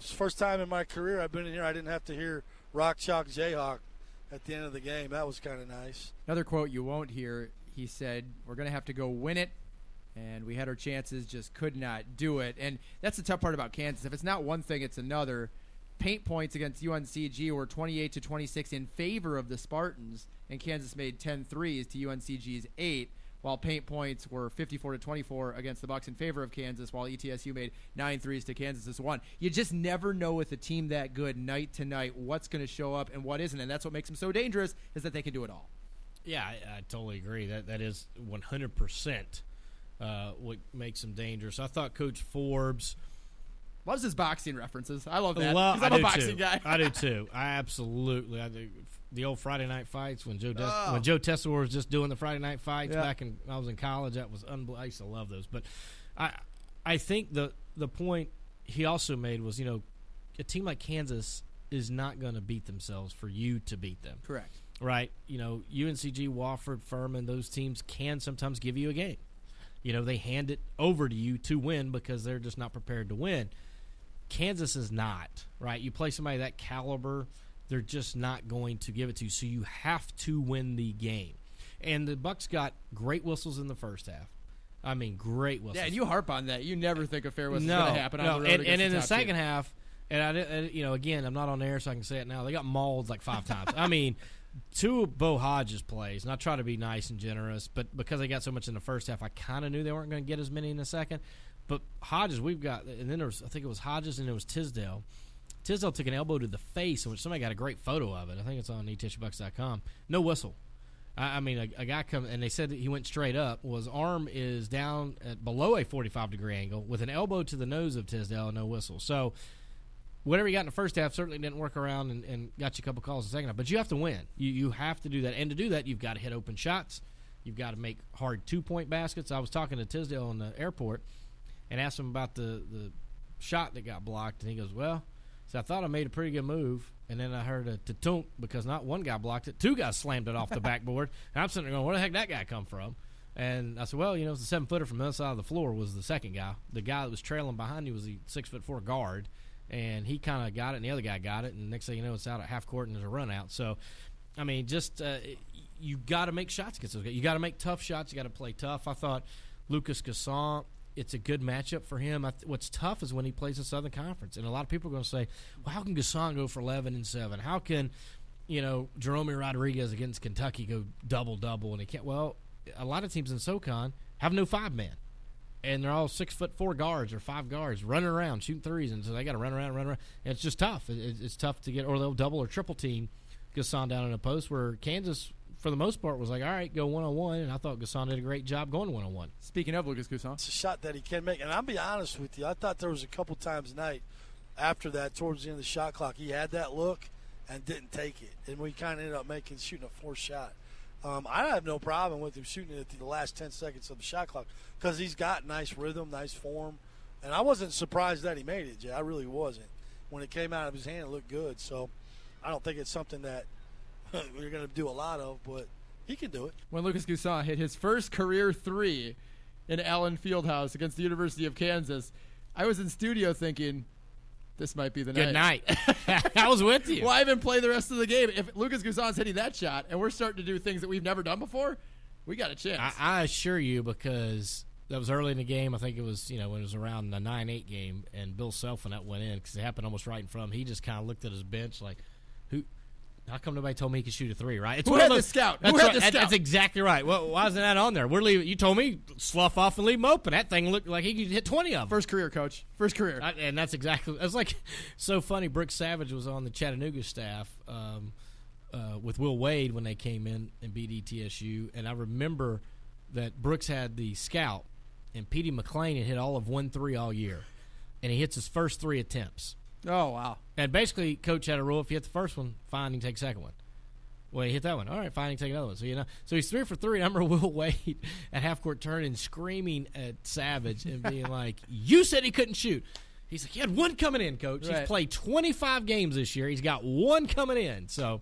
It's the first time in my career I've been in here I didn't have to hear Rock Chalk Jayhawk at the end of the game. That was kind of nice. Another quote you won't hear, he said, we're going to have to go win it, and we had our chances, just could not do it. And that's the tough part about Kansas. If it's not one thing, it's another. Paint points against UNCG were 28 to 26 in favor of the Spartans, and Kansas made 10 threes to UNCG's 8, while paint points were 54 to 24 against the Bucks in favor of Kansas, while ETSU made 9 threes to Kansas's 1. You just never know with a team that good night to night what's going to show up and what isn't, and that's what makes them so dangerous is that they can do it all. Yeah, I totally agree. That is 100% what makes them dangerous. I thought Coach Forbes – loves his boxing references. I love that. Because I'm a boxing guy. I do too. I absolutely do. The old Friday night fights when Joe Tesor was just doing the Friday night fights back in when I was in college. That was unbelievable. I used to love those. But I think the point he also made was a team like Kansas is not going to beat themselves for you to beat them. Correct. Right. UNCG, Wofford, Furman, those teams can sometimes give you a game. They hand it over to you to win because they're just not prepared to win. Kansas is not, right? You play somebody that caliber, they're just not going to give it to you. So you have to win the game. And the Bucks got great whistles in the first half. I mean, great whistles. Yeah, and you harp on that. You never think a fair whistle is going to happen on the road. And in the second half, and again, I'm not on air so I can say it now. They got mauled like 5 times. I mean, 2 of Bo Hodges plays, and I try to be nice and generous, but because they got so much in the first half, I kind of knew they weren't going to get as many in the second. But Hodges, we've got, and then there was, I think it was Hodges and it was Tisdale. Tisdale took an elbow to the face, in which somebody got a great photo of it. I think it's on etsubucks.com. No whistle. I mean, a guy come and they said that he went straight up. Well, his arm is down at below a 45-degree angle with an elbow to the nose of Tisdale and no whistle. So whatever you got in the first half certainly didn't work around and got you a couple calls in the second half. But you have to win. You have to do that. And to do that, you've got to hit open shots. You've got to make hard 2-point baskets. I was talking to Tisdale in the airport and asked him about the shot that got blocked, and he goes, well, So I thought I made a pretty good move, and then I heard a ta-tunk because not one guy blocked it. Two guys slammed it off the backboard. And I'm sitting there going, where the heck did that guy come from? And I said, well, you know, it was the 7-footer from the other side of the floor was the second guy. The guy that was trailing behind you was the 6'4" guard, and he kind of got it, and the other guy got it, and next thing you know, it's out at half court and there's a run out. So, I mean, just you got to make shots against those guys. You got to make tough shots. You got to play tough. I thought Lucas Gassant, it's a good matchup for him. What's tough is when he plays in Southern Conference, and a lot of people are going to say, well, how can Gassant go for 11 and 7? How can, you know, Jerome Rodriguez against Kentucky go double-double and he can't? Well, a lot of teams in SoCon have no 5-man, and they're all 6'4" guards or 5 guards running around shooting threes, and so they got to run around. And it's just tough. It's tough to get, or they'll double or triple team Gassant down in a post, where Kansas, for the most part, was like, all right, go 1-on-1, and I thought Gassant did a great job going 1-on-1. Speaking of Lucas Gassant, it's a shot that he can make, and I'll be honest with you, I thought there was a couple times tonight after that, towards the end of the shot clock, he had that look and didn't take it, and we kind of ended up shooting a fourth shot. I have no problem with him shooting it at the last 10 seconds of the shot clock because he's got nice rhythm, nice form. And I wasn't surprised that he made it, Jay. I really wasn't. When it came out of his hand, it looked good. So I don't think it's something that we're going to do a lot of, but he can do it. When Lucas Gassant hit his first career three in Allen Fieldhouse against the University of Kansas, I was in studio thinking, this might be the night. Good night. I was with you. Well, I haven't played the rest of the game. If Lucas Gassant's hitting that shot and we're starting to do things that we've never done before, we got a chance. I assure you, because that was early in the game. I think it was, you know, when it was around the 9-8 game, and Bill Self, when that went in, because it happened almost right in front of him, he just kind of looked at his bench like, who? How come nobody told me he could shoot a three, right? It's Who had the scout? Who had the scout? That's exactly right. Well, why isn't that on there? We're leaving. You told me slough off and leave him open. That thing looked like he could hit 20 of them. First career, coach. First career. And that's exactly – it's like so funny. Brooks Savage was on the Chattanooga staff with Will Wade when they came in and beat ETSU. And I remember that Brooks had the scout, and Petey McClain had hit all of 1-3 all year. And he hits his first 3 attempts. Oh, wow. And basically, coach had a rule: if you hit the first one, fine, you can take the second one. Well, he hit that one. All right, fine, you can take another one. So, you know, so he's 3 for 3. And I remember Will Wade at half-court turn and screaming at Savage and being like, you said he couldn't shoot. He's like, he had one coming in, coach. Right. He's played 25 games this year. He's got one coming in. So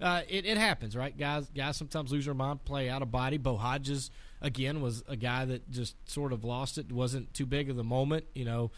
it happens, right? Guys sometimes lose their mind, play out of body. Bo Hodges, again, was a guy that just sort of lost it, wasn't too big of the moment, you know.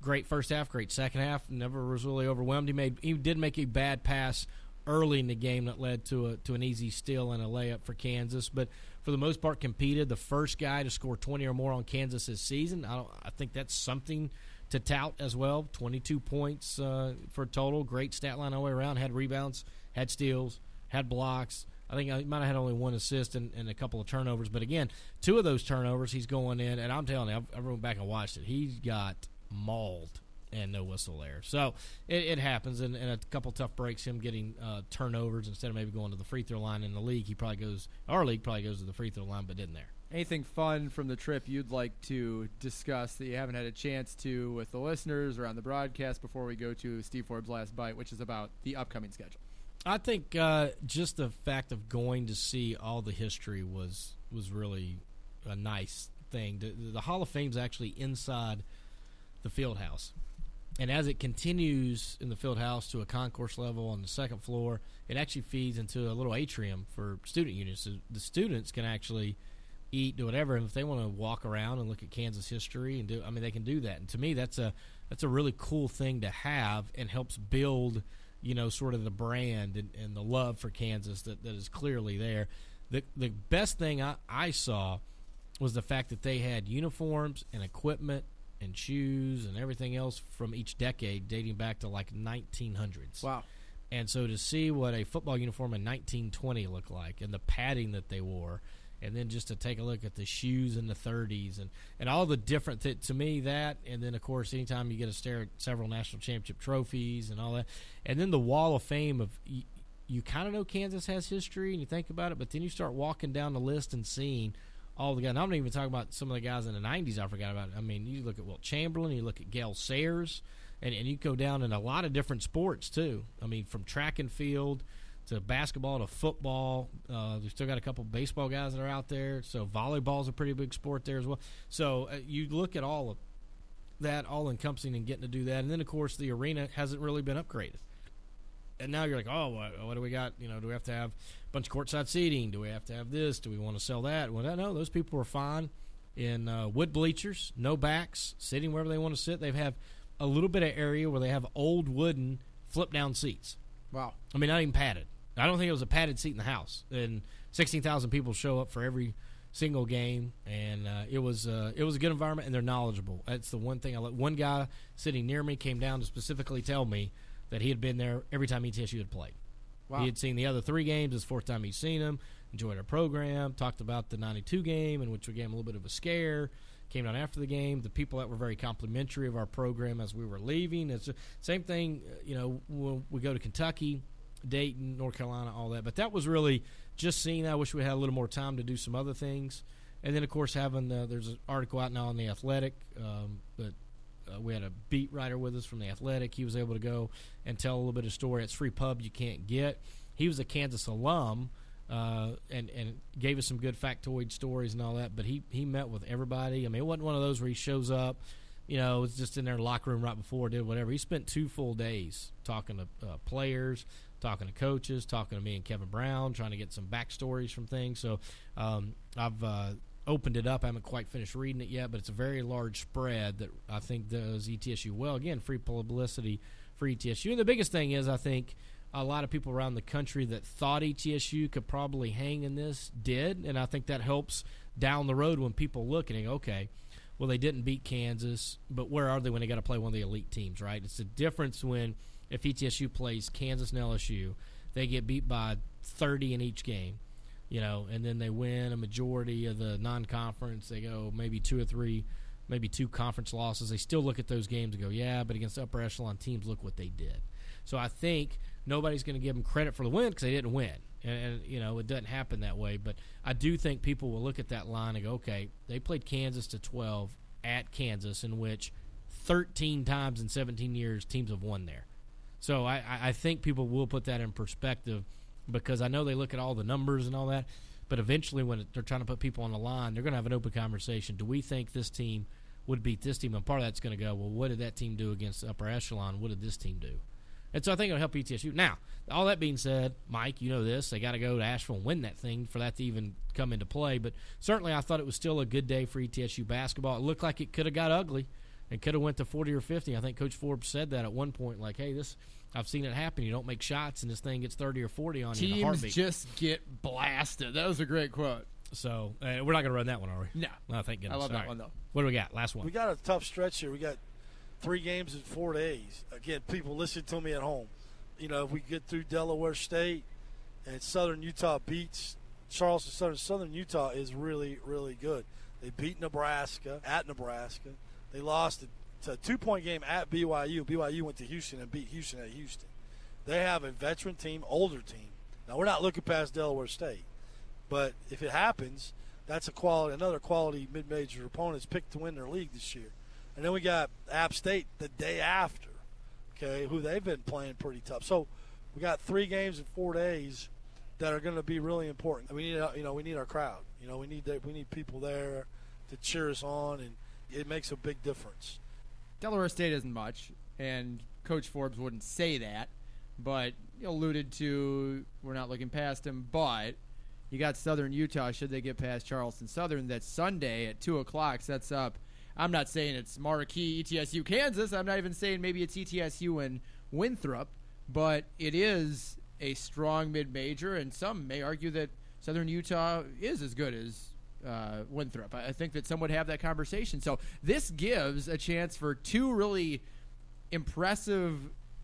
Great first half, great second half. Never was really overwhelmed. He did make a bad pass early in the game that led to an easy steal and a layup for Kansas. But for the most part, competed. The first guy to score 20 or more on Kansas this season. I think that's something to tout as well. 22 points for total. Great stat line all the way around. Had rebounds, had steals, had blocks. I think he might have had only one assist and a couple of turnovers. But again, 2 of those turnovers he's going in, and I'm telling you, I went back and watched it. He's got mauled and no whistle there. So it happens, and a couple tough breaks, him getting turnovers instead of maybe going to the free throw line in the league. Our league probably goes to the free throw line, but didn't there. Anything fun from the trip you'd like to discuss that you haven't had a chance to with the listeners or on the broadcast before we go to Steve Forbes' Last Bite, which is about the upcoming schedule? I think just the fact of going to see all the history was really a nice thing. The Hall of Fame's actually inside the field house, and as it continues in the field house to a concourse level on the second floor, it actually feeds into a little atrium for student units, so the students can actually eat, do whatever, and if they want to walk around and look at Kansas history and they can do that. And to me, that's a really cool thing to have, and helps build, you know, sort of the brand and the love for Kansas that is clearly there. The best thing I saw was the fact that they had uniforms and equipment and shoes and everything else from each decade dating back to like 1900s. Wow. And so to see what a football uniform in 1920 looked like, and the padding that they wore, and then just to take a look at the shoes in the 30s and all the different – to me that, and then, of course, anytime you get to stare at several national championship trophies and all that. And then the Wall of Fame of – you kind of know Kansas has history and you think about it, but then you start walking down the list and seeing – all the guys. And I'm not even talking about some of the guys in the 90s I forgot about. I mean, you look at Wilt Chamberlain, you look at Gale Sayers, and you go down in a lot of different sports too. I mean, from track and field to basketball to football. We've still got a couple of baseball guys that are out there. So volleyball's a pretty big sport there as well. So you look at all of that all-encompassing and getting to do that. And then, of course, the arena hasn't really been upgraded. And now you're like, oh, what do we got? You know, do we have to have a bunch of courtside seating? Do we have to have this? Do we want to sell that? Well, no, those people are fine in wood bleachers, no backs, sitting wherever they want to sit. They have a little bit of area where they have old wooden flip-down seats. Wow. I mean, not even padded. I don't think it was a padded seat in the house. And 16,000 people show up for every single game, and it was a good environment, and they're knowledgeable. That's the one thing I let. One guy sitting near me came down to specifically tell me that he had been there every time ETSU had played. Wow. He had seen the other three games. It's the fourth time he's seen them. Enjoyed our program. Talked about the 92 game, in which we gave him a little bit of a scare. Came down after the game. The people that were very complimentary of our program as we were leaving. It's the same thing, you know, when we go to Kentucky, Dayton, North Carolina, all that. But that was really just seeing. I wish we had a little more time to do some other things. And then, of course, having there's an article out now on The Athletic, but we had a beat writer with us from The Athletic. He was able to go and tell a little bit of story. It's free pub you can't get. He was a Kansas alum and gave us some good factoid stories and all that. But he met with everybody. I mean, it wasn't one of those where he shows up, you know, was just in their locker room right before, did whatever. He spent 2 full days talking to players, talking to coaches, talking to me and Kevin Brown, trying to get some backstories from things. So I've opened it up. I haven't quite finished reading it yet, but it's a very large spread that I think does ETSU well. Again, free publicity for ETSU. And the biggest thing is I think a lot of people around the country that thought ETSU could probably hang in this did, and I think that helps down the road when people look and go, okay, well, they didn't beat Kansas, but where are they when they got to play one of the elite teams, right? It's the difference when – if ETSU plays Kansas and LSU, they get beat by 30 in each game, you know, and then they win a majority of the non-conference. They go maybe 2 or 3, maybe 2 conference losses. They still look at those games and go, yeah, but against upper echelon teams, look what they did. So I think nobody's going to give them credit for the win because they didn't win. And, you know, it doesn't happen that way. But I do think people will look at that line and go, okay, they played Kansas to 12 at Kansas, in which 13 times in 17 years teams have won there. So I think people will put that in perspective, because I know they look at all the numbers and all that, but eventually when they're trying to put people on the line, they're going to have an open conversation. Do we think this team would beat this team? And part of that's going to go, well, what did that team do against upper echelon? What did this team do? And so I think it'll help ETSU. Now, all that being said, Mike, you know this, they got to go to Asheville and win that thing for that to even come into play. But certainly I thought it was still a good day for ETSU basketball. It looked like it could have got ugly. It could have went to 40 or 50. I think Coach Forbes said that at one point, like, hey, this I've seen it happen. You don't make shots, and this thing gets 30 or 40 on you in a heartbeat. Teams just get blasted. That was a great quote. So we're not going to run that one, are we? No. No, thank goodness. I love that one, though. What do we got? Last one. We got a tough stretch here. We got 3 games in 4 days. Again, people, listen to me at home. You know, if we get through Delaware State and Southern Utah beats Charleston Southern, Southern Utah is really, really good. They beat Nebraska at Nebraska. They lost a 2-point game at BYU. BYU went to Houston and beat Houston at Houston. They have a veteran team, older team. Now, we're not looking past Delaware State, but if it happens, that's another quality mid-major opponent's picked to win their league this year. And then we got App State the day after, okay, who they've been playing pretty tough. So we got 3 games in 4 days that are going to be really important. We need, you know, we need our crowd. You know, we need people there to cheer us on, and it makes a big difference. Delaware State isn't much, and Coach Forbes wouldn't say that, but alluded to we're not looking past him. But you got Southern Utah, should they get past Charleston Southern. That Sunday at 2 o'clock sets up. I'm not saying it's marquee ETSU Kansas. I'm not even saying maybe it's ETSU and Winthrop, but it is a strong mid-major, and some may argue that Southern Utah is as good as Winthrop. I think that some would have that conversation. So this gives a chance for 2 really impressive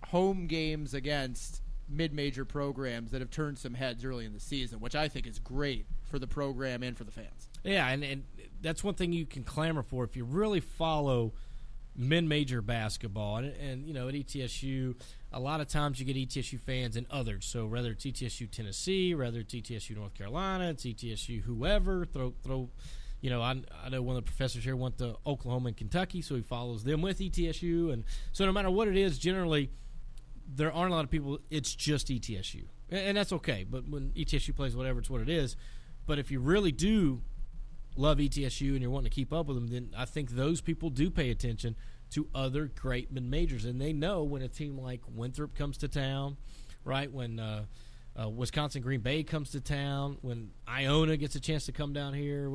home games against mid-major programs that have turned some heads early in the season, which I think is great for the program and for the fans. Yeah, and that's one thing you can clamor for if you really follow mid-major basketball. And you know, at ETSU, a lot of times you get ETSU fans and others. So whether it's ETSU Tennessee, whether it's ETSU North Carolina, it's ETSU whoever. Throw. You know, I know one of the professors here went to Oklahoma and Kentucky, so he follows them with ETSU. And so no matter what it is, generally there aren't a lot of people. It's just ETSU, and that's okay. But when ETSU plays whatever, it's what it is. But if you really do love ETSU and you're wanting to keep up with them, then I think those people do pay attention to other great mid-majors. And they know when a team like Winthrop comes to town, right, when Wisconsin Green Bay comes to town, when Iona gets a chance to come down here,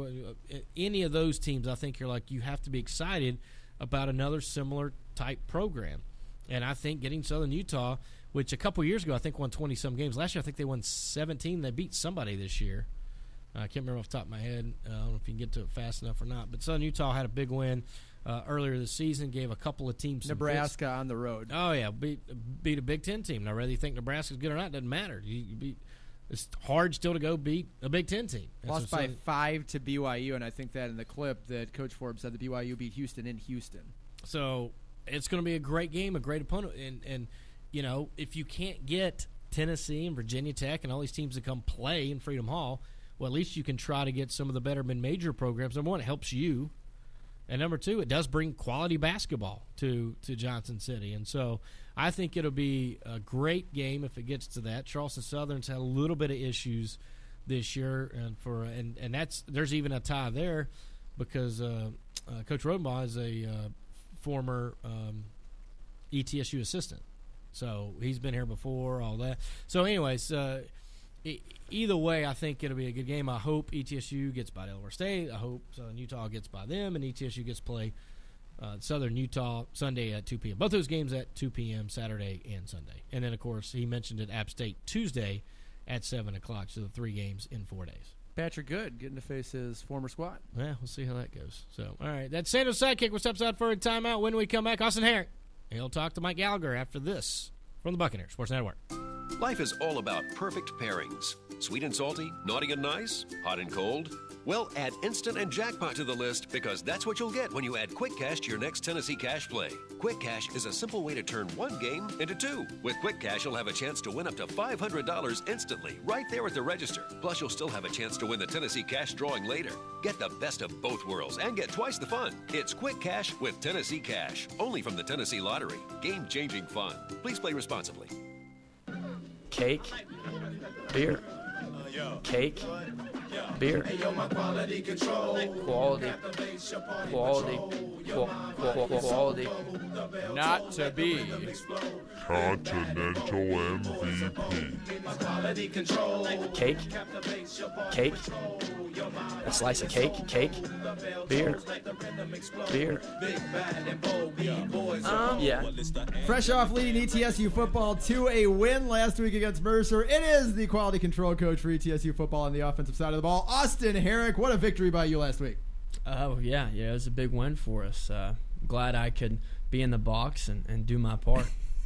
any of those teams, I think you're like, you have to be excited about another similar type program. And I think getting Southern Utah, which a couple years ago I think won 20-some games. Last year I think they won 17. They beat somebody this year. I can't remember off the top of my head. I don't know if you can get to it fast enough or not. But Southern Utah had a big win earlier this season, gave a couple of teams. Nebraska on the road. Oh, yeah, beat a Big Ten team. Now, whether you think Nebraska's good or not, doesn't matter. You beat, it's hard still to go beat a Big Ten team. Lost by 5 to BYU, and I think that in the clip that Coach Forbes said the BYU beat Houston in Houston. So it's going to be a great game, a great opponent. And you know, if you can't get Tennessee and Virginia Tech and all these teams to come play in Freedom Hall, well, at least you can try to get some of the better mid-major programs. Number one, it helps you. And number two, it does bring quality basketball to Johnson City. And so I think it'll be a great game if it gets to that. Charleston Southern's had a little bit of issues this year, and that's there's even a tie there because Coach Rodenbaugh is a former ETSU assistant. So he's been here before, all that. So anyways, either way, I think it'll be a good game. I hope ETSU gets by Delaware State. I hope Southern Utah gets by them, and ETSU gets to play Southern Utah Sunday at 2 p.m. Both those games at 2 p.m. Saturday and Sunday. And then, of course, he mentioned it, App State Tuesday at 7 o'clock, so the 3 games in 4 days. Patrick Good getting to face his former squad. Yeah, we'll see how that goes. So, all right, that's Sandoz Sidekick. We'll step aside for a timeout. When we come back, Austin Herrick. He'll talk to Mike Gallagher after this from the Buccaneers Sports Network. Life is all about perfect pairings. Sweet and salty, naughty and nice, hot and cold. Well, add Instant and Jackpot to the list because that's what you'll get when you add Quick Cash to your next Tennessee Cash play. Quick Cash is a simple way to turn one game into two. With Quick Cash, you'll have a chance to win up to $500 instantly right there at the register. Plus, you'll still have a chance to win the Tennessee Cash drawing later. Get the best of both worlds and get twice the fun. It's Quick Cash with Tennessee Cash, only from the Tennessee Lottery. Game-changing fun. Please play responsibly. Cake, beer, cake, beer, quality, quality, not to be continental MVP. Cake, cake, a slice of cake, cake, beer, beer. Yeah. Fresh off leading ETSU football to a win last week against Mercer, it is the quality control coach for ETSU football on the offensive side of the ball, Austin Herrick. What a victory by you last week. Oh, yeah, it was a big win for us. Glad I could be in the box and do my part.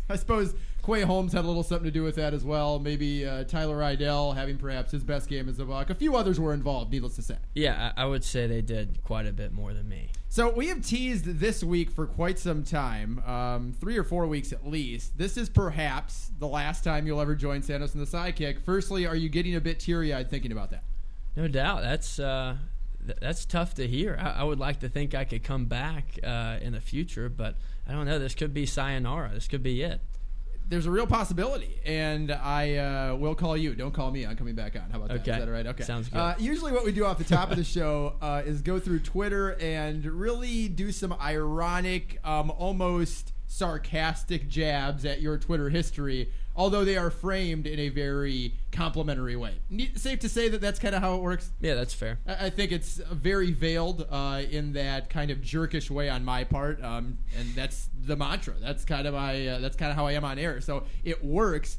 I suppose Quay Holmes had a little something to do with that as well. Maybe Tyler Idell having perhaps his best game as a Buck. A few others were involved, needless to say. Yeah, I would say they did quite a bit more than me. So we have teased this week for quite some time, 3 or 4 weeks at least. This is perhaps the last time you'll ever join Sandoz in the Sidekick. Firstly, are you getting a bit teary-eyed thinking about that? No doubt. That's tough to hear. I would like to think I could come back in the future, but I don't know. This could be sayonara. This could be it. There's a real possibility, and I will call you. Don't call me. I'm coming back on. How about that? Is that all right? Okay. Sounds good. Usually what we do off the top of the show is go through Twitter and really do some ironic, almost sarcastic jabs at your Twitter history, although they are framed in a very complimentary way. Safe to say that that's kind of how it works? Yeah, that's fair. I think it's very veiled in that kind of jerkish way on my part, and that's the mantra. That's kind of my that's kind of how I am on air, so it works.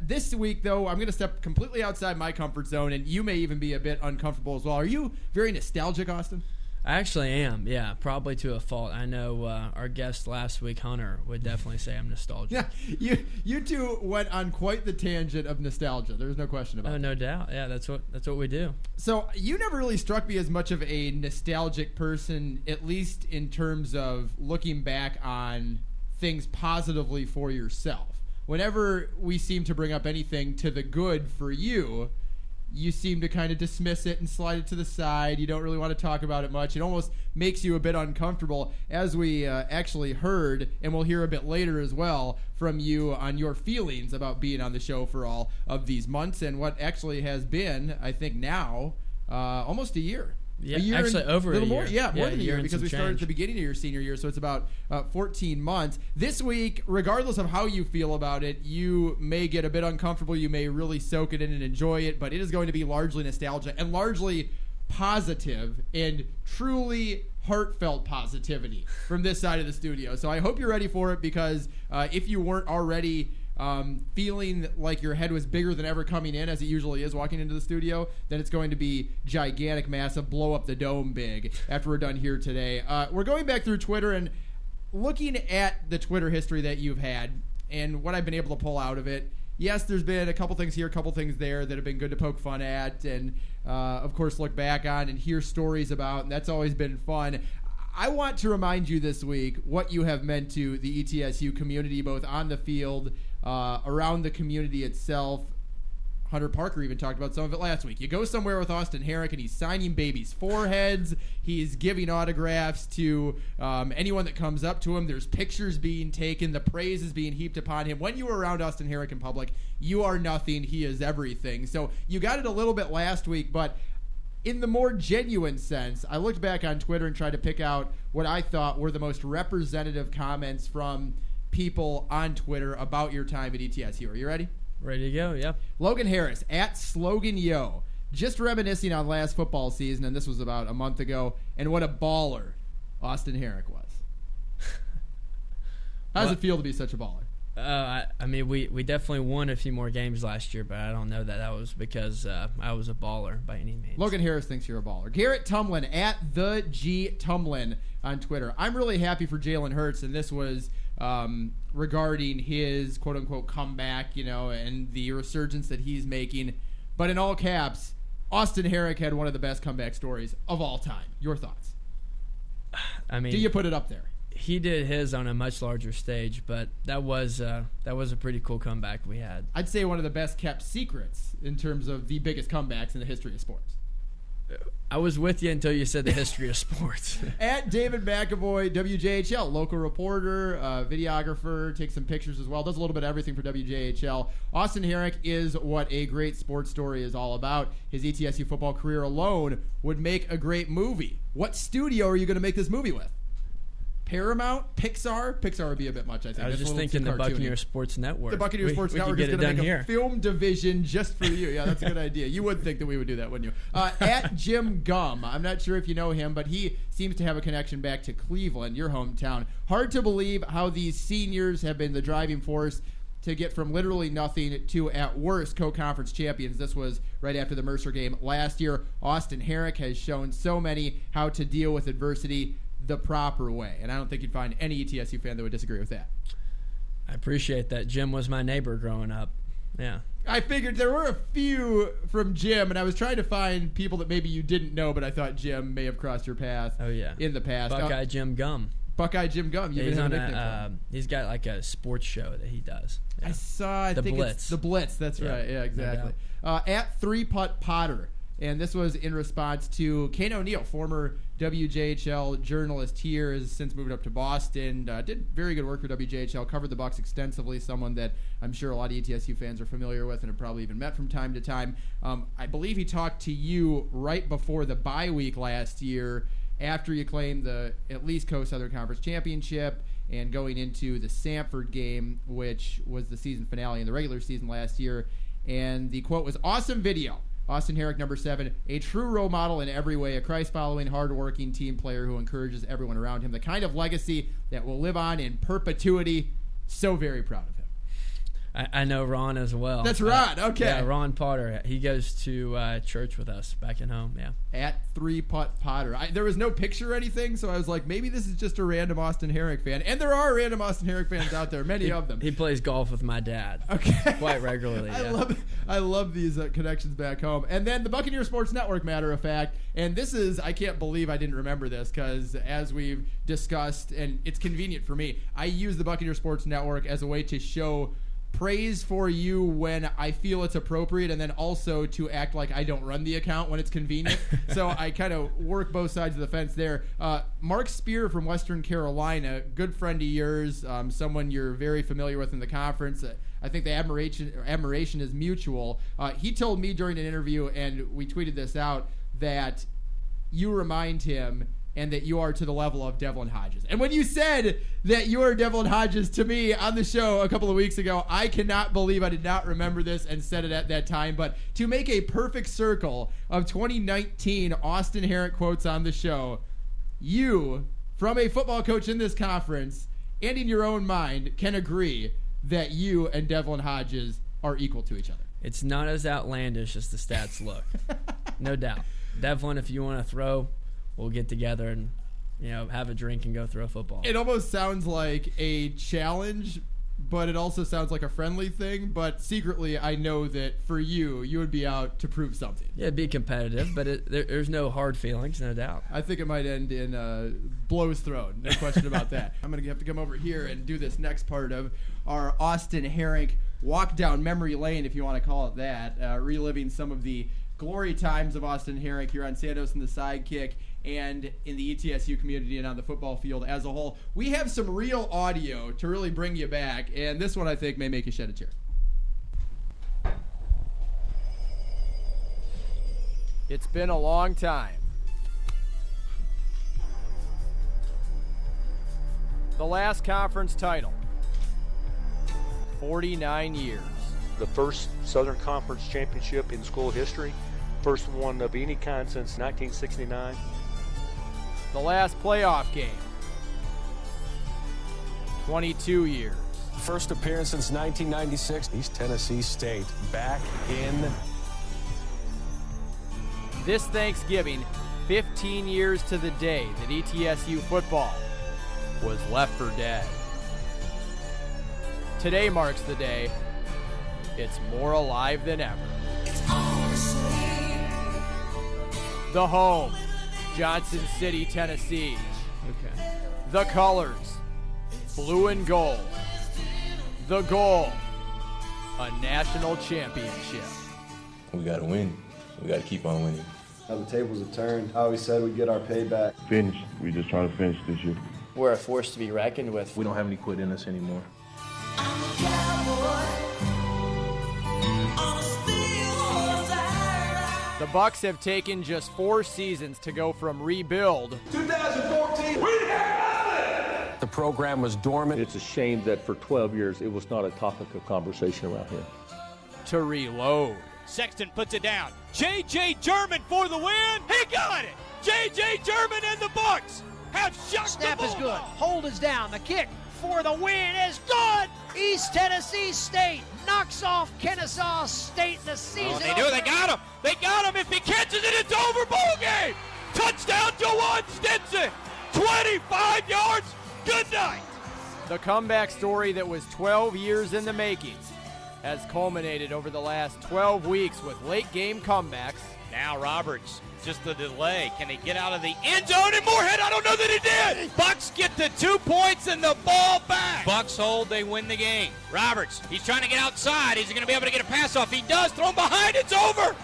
This week, though, I'm going to step completely outside my comfort zone, and you may even be a bit uncomfortable as well. Are you very nostalgic, Austin? I actually am, yeah, probably to a fault. I know our guest last week, Hunter, would definitely say I'm nostalgic. Yeah, you two went on quite the tangent of nostalgia. There's no question about it. Oh, no doubt. Yeah, that's what we do. So you never really struck me as much of a nostalgic person, at least in terms of looking back on things positively for yourself. Whenever we seem to bring up anything to the good for you, you seem to kind of dismiss it and slide it to the side. You don't really want to talk about it much. It almost makes you a bit uncomfortable, as we actually heard, and we'll hear a bit later as well from you on your feelings about being on the show for all of these months and what actually has been, I think now, almost a year Yeah, actually over a little year. More. Yeah, more than a year because we started at the beginning of your senior year, so it's about 14 months. This week, regardless of how you feel about it, you may get a bit uncomfortable. You may really soak it in and enjoy it, but it is going to be largely nostalgia and largely positive and truly heartfelt positivity from this side of the studio. So I hope you're ready for it because if you weren't already feeling like your head was bigger than ever coming in, as it usually is walking into the studio, then it's going to be gigantic, massive, blow up the dome big after we're done here today. We're going back through Twitter and looking at the Twitter history that you've had and what I've been able to pull out of it. Yes, there's been a couple things here, a couple things there that have been good to poke fun at and, of course, look back on and hear stories about, and that's always been fun. I want to remind you this week what you have meant to the ETSU community, both on the field, around the community itself. Hunter Parker even talked about some of it last week. You go somewhere with Austin Herrick and he's signing babies' foreheads. He's giving autographs to anyone that comes up to him. There's pictures being taken. The praise is being heaped upon him. When you were around Austin Herrick in public, you are nothing. He is everything. So you got it a little bit last week, but in the more genuine sense, I looked back on Twitter and tried to pick out what I thought were the most representative comments from people on Twitter about your time at ETSU. Are you ready? Ready to go, yeah. Logan Harris, @SloganYo. Just reminiscing on last football season, and this was about a month ago, and what a baller Austin Herrick was. How does it feel to be such a baller? I mean, we definitely won a few more games last year, but I don't know that that was because I was a baller by any means. Logan Harris thinks you're a baller. Garrett Tumlin, @TheGTumlin on Twitter. I'm really happy for Jalen Hurts, and this was regarding his quote-unquote comeback, you know, and the resurgence that he's making. But in all caps, Austin Herrick had one of the best comeback stories of all time. Your thoughts? I mean, do you put it up there? He did his on a much larger stage, but that was a pretty cool comeback we had. I'd say one of the best-kept secrets in terms of the biggest comebacks in the history of sports. I was with you until you said the history of sports. @David McAvoy, WJHL, local reporter, videographer, takes some pictures as well, does a little bit of everything for WJHL. Austin Herrick is what a great sports story is all about. His ETSU football career alone would make a great movie. What studio are you going to make this movie with? Paramount? Pixar? Pixar would be a bit much, I think. I was just thinking the Buccaneer Sports Network. The Buccaneer Sports Network is going to make a film division just for you. Yeah, that's a good idea. You would think that we would do that, wouldn't you? @JimGum. I'm not sure if you know him, but he seems to have a connection back to Cleveland, your hometown. Hard to believe how these seniors have been the driving force to get from literally nothing to, at worst, co-conference champions. This was right after the Mercer game last year. Austin Herrick has shown so many how to deal with adversity the proper way, and I don't think you'd find any ETSU fan that would disagree with that. I appreciate that. Jim was my neighbor growing up. Yeah, I figured there were a few from Jim, and I was trying to find people that maybe you didn't know, but I thought Jim may have crossed your path. Oh yeah, in the past. Buckeye Jim Gum. You even have a nickname for him. He's got like a sports show that he does. Yeah. I saw. I think it's the Blitz. That's right. Yeah, exactly. No @3puttpotter. And this was in response to Kane O'Neill, former WJHL journalist here, has since moved up to Boston, did very good work for WJHL, covered the Bucs extensively, someone that I'm sure a lot of ETSU fans are familiar with and have probably even met from time to time. I believe he talked to you right before the bye week last year after you claimed the at least Co-Southern Conference Championship and going into the Sanford game, which was the season finale in the regular season last year. And the quote was, "Awesome video. Austin Herrick, number 7, a true role model in every way, a Christ-following, hard-working team player who encourages everyone around him. The kind of legacy that will live on in perpetuity. So very proud of him." I know Ron as well. That's Ron, okay. Yeah, Ron Potter. He goes to church with us back at home, yeah. @3puttpotter. There was no picture or anything, so I was like, maybe this is just a random Austin Herrick fan. And there are random Austin Herrick fans out there, many of them. He plays golf with my dad quite regularly. Yeah. I love these connections back home. And then the Buccaneer Sports Network, matter of fact, and this is, I can't believe I didn't remember this, because as we've discussed, and it's convenient for me, I use the Buccaneer Sports Network as a way to show praise for you when I feel it's appropriate, and then also to act like I don't run the account when it's convenient. So I kind of work both sides of the fence there. Mark Spear from Western Carolina, good friend of yours, someone you're very familiar with in the conference. I think the admiration is mutual. He told me during an interview, and we tweeted this out, that you remind him and that you are to the level of Devlin Hodges. And when you said that you are Devlin Hodges to me on the show a couple of weeks ago, I cannot believe I did not remember this and said it at that time. But to make a perfect circle of 2019 Austin Herrick quotes on the show, you, from a football coach in this conference and in your own mind, can agree that you and Devlin Hodges are equal to each other. It's not as outlandish as the stats look. No doubt. Devlin, if you want to throw, we'll get together and, you know, have a drink and go throw football. It almost sounds like a challenge, but it also sounds like a friendly thing. But secretly, I know that for you, you would be out to prove something. Yeah, it'd be competitive, but there's no hard feelings, no doubt. I think it might end in blows thrown. No question about that. I'm going to have to come over here and do this next part of our Austin Herrick walk down memory lane, if you want to call it that, reliving some of the glory times of Austin Herrick here on Sandoz and the Sidekick and in the ETSU community and on the football field as a whole. We have some real audio to really bring you back, and this one I think may make you shed a tear. It's been a long time. The last conference title. 49 years. The first Southern Conference championship in school history. First one of any kind since 1969. The last playoff game. 22 years. First appearance since 1996. East Tennessee State back in. This Thanksgiving, 15 years to the day that ETSU football was left for dead. Today marks the day it's more alive than ever. It's the home, Johnson City, Tennessee. Okay. The colors, blue and gold. The goal, a national championship. We got to win. We got to keep on winning. Now the tables have turned. I always said we'd get our payback. Finish. We're just trying to finish this year. We're a force to be reckoned with. We don't have any quit in us anymore. I'm a cowboy. I'm a steal. The Bucks have taken just 4 seasons to go from rebuild. 2014, we have it! The program was dormant. It's a shame that for 12 years it was not a topic of conversation around here. To reload. Sexton puts it down. JJ German for the win. He got it! JJ German and the Bucks have shocked Snap the ball. Snap is good. Hold is down. The kick for the win is good. East Tennessee State knocks off Kennesaw State in the season. Oh, they do. They got him. They got him. If he catches it, it's over. Bowl game. Touchdown, Jawan Stinson. 25 yards. Good night. The comeback story that was 12 years in the making has culminated over the last 12 weeks with late game comebacks. Now Roberts, just the delay. Can he get out of the end zone? And Moorhead, I don't know that he did. Bucks get the 2 points and the ball back. Bucks hold, they win the game. Roberts, he's trying to get outside. Is he going to be able to get a pass off? He does. Throw him behind. It's over.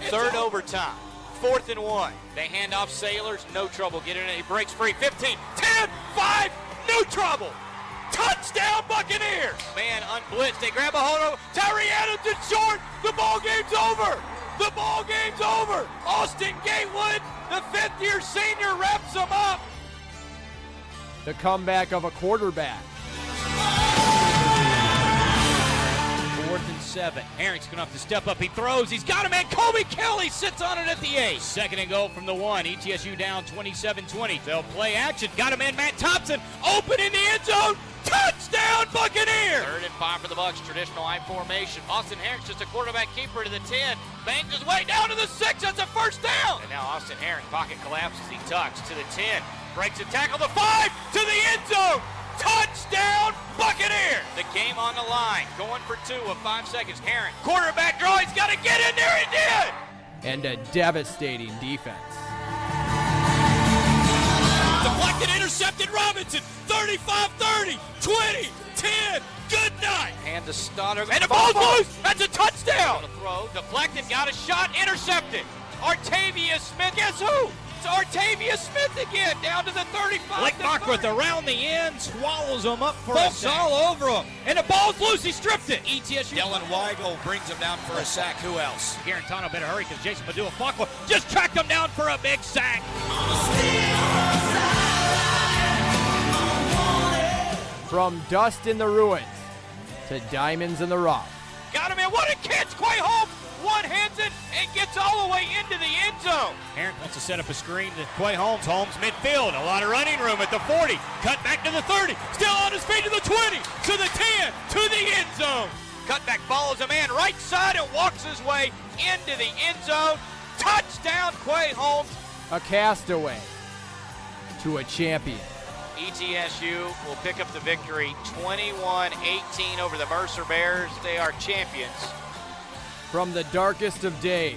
It's Third over. Overtime. 4th and 1. They hand off Sailors. No trouble getting it. He breaks free. 15, 10, 5. No trouble. Touchdown, Buccaneers. Man, unblitzed. They grab a hold of Tyree Adams. It's short. The ball game's over. The ball game's over. Austin Gatewood, the 5th-year senior, wraps him up. The comeback of a quarterback. 4th and 7. Herrick's going to have to step up. He throws. He's got him, and Kobe Kelly sits on it at the 8. 2nd and goal from the 1. ETSU down 27-20. They'll play action. Got him, and Matt Thompson open in the end zone. Touchdown, Buccaneers! 3rd and 5 for the Bucs. Traditional I formation. Austin Herrick's just a quarterback keeper to the 10. Bangs his way down to the 6. That's a first down. And now Austin Herrick pocket collapses. He tucks to the 10. Breaks a tackle. The 5 to the end zone. Touchdown, Buccaneers! The game on the line. Going for 2 with 5 seconds. Herrick, quarterback draw. He's got to get in there. He did. And a devastating defense. Deflected, intercepted, Robinson, 35-30, 20, 10, good night. And the stutter, and the ball's loose, that's a touchdown. Throw, deflected, got a shot, intercepted. Artavius Smith, guess who? It's Artavia Smith again, down to the 35. Lichtbachworth around the end, swallows him up for a sack. All over him, and the ball's loose. He stripped it. ETSU. Dylan Weigel brings him down for a sack. Who else? Garantano better hurry because Jason Badua-Fakwa just tracked him down for a big sack. From dust in the ruins to diamonds in the rough. Got him in. What a catch, Quay Holmes. One hands it and gets all the way into the end zone. Herrick wants to set up a screen to Quay Holmes. Holmes midfield, a lot of running room at the 40. Cut back to the 30, still on his feet to the 20, to the 10, to the end zone. Cut back follows a man right side and walks his way into the end zone. Touchdown, Quay Holmes. A castaway to a champion. ETSU will pick up the victory 21-18 over the Mercer Bears. They are champions. From the darkest of days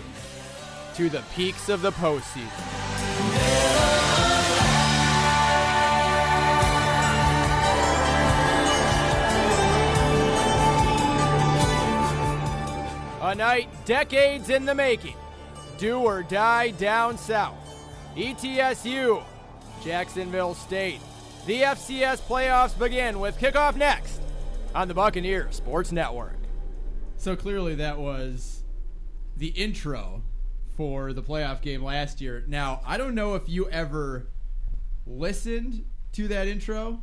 to the peaks of the postseason. A night decades in the making. Do or die down south. ETSU, Jacksonville State. The FCS playoffs begin with kickoff next on the Buccaneer Sports Network. So clearly that was the intro for the playoff game last year. Now, I don't know if you ever listened to that intro,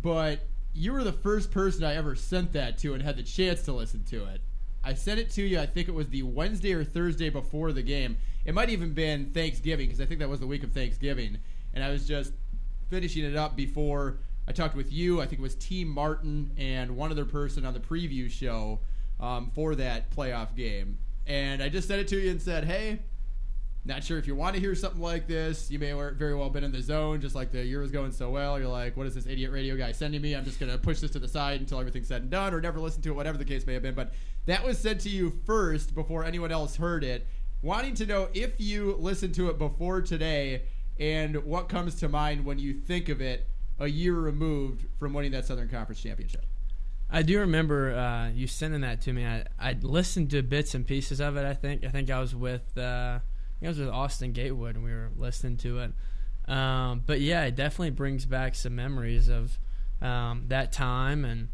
but you were the first person I ever sent that to and had the chance to listen to it. I sent it to you, I think it was the Wednesday or Thursday before the game. It might even been Thanksgiving, because I think that was the week of Thanksgiving. And I was just finishing it up before I talked with you. I think it was T. Martin and one other person on the preview show for that playoff game. And I just sent it to you and said, hey, not sure if you want to hear something like this. You may very well have been in the zone, just like the year was going so well. You're like, what is this idiot radio guy sending me? I'm just going to push this to the side until everything's said and done, or never listen to it, whatever the case may have been. But that was sent to you first before anyone else heard it. Wanting to know if you listened to it before today and what comes to mind when you think of it a year removed from winning that Southern Conference Championship. I do remember you sending that to me. I listened to bits and pieces of it, I think. I was with Austin Gatewood, and we were listening to it. But, yeah, it definitely brings back some memories of that time and,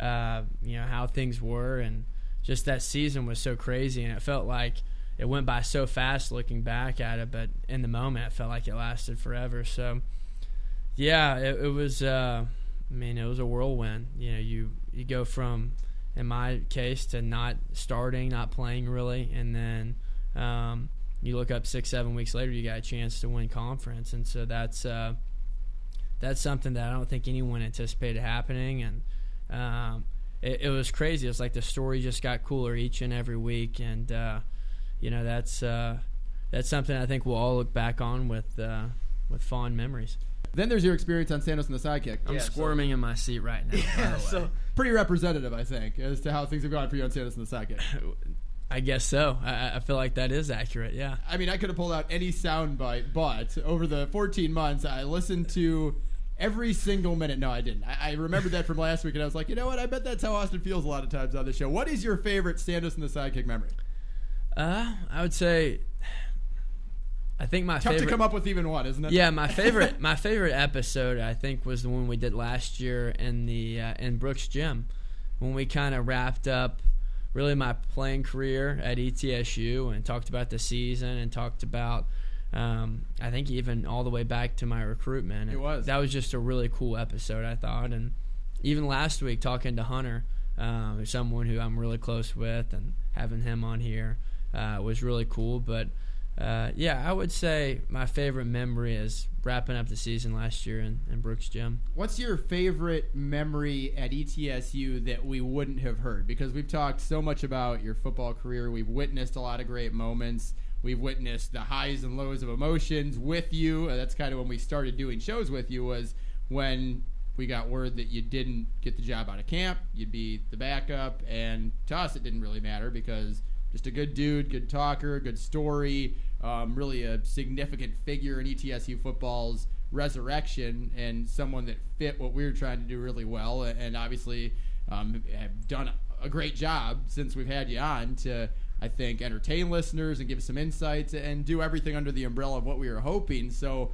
how things were. And just that season was so crazy, and it felt like it went by so fast looking back at it. But in the moment, it felt like it lasted forever. So, yeah, it was it was a whirlwind. You go from, in my case, to not starting, not playing really, and then you look up 6-7 weeks later, you got a chance to win conference, and so that's something that I don't think anyone anticipated happening, and it was crazy. It's like the story just got cooler each and every week, and that's something I think we'll all look back on with fond memories. Then there's your experience on Sandoz and the Sidekick. I'm squirming in my seat right now. Yeah, so pretty representative, I think, as to how things have gone for you on Sandoz and the Sidekick. I guess so. I feel like that is accurate, yeah. I mean, I could have pulled out any soundbite, but over the 14 months, I listened to every single minute. No, I didn't. I remembered that from last week, and I was like, you know what? I bet that's how Austin feels a lot of times on the show. What is your favorite Sandoz and the Sidekick memory? I would say... I think my favorite. Tough to come up with even one, isn't it? Yeah, my favorite episode I think was the one we did last year in the in Brooks Gym, when we kind of wrapped up really my playing career at ETSU and talked about the season and talked about I think even all the way back to my recruitment. It was that was just a really cool episode, I thought, and even last week talking to Hunter, someone who I'm really close with, and having him on here was really cool, but. I would say my favorite memory is wrapping up the season last year in Brooks Gym. What's your favorite memory at ETSU that we wouldn't have heard? Because we've talked so much about your football career. We've witnessed a lot of great moments. We've witnessed the highs and lows of emotions with you. That's kind of when we started doing shows with you, was when we got word that you didn't get the job out of camp. You'd be the backup. And to us, it didn't really matter because – just a good dude, good talker, good story, really a significant figure in ETSU football's resurrection, and someone that fit what we were trying to do really well, and obviously have done a great job since we've had you on to, I think, entertain listeners and give some insights and do everything under the umbrella of what we were hoping. So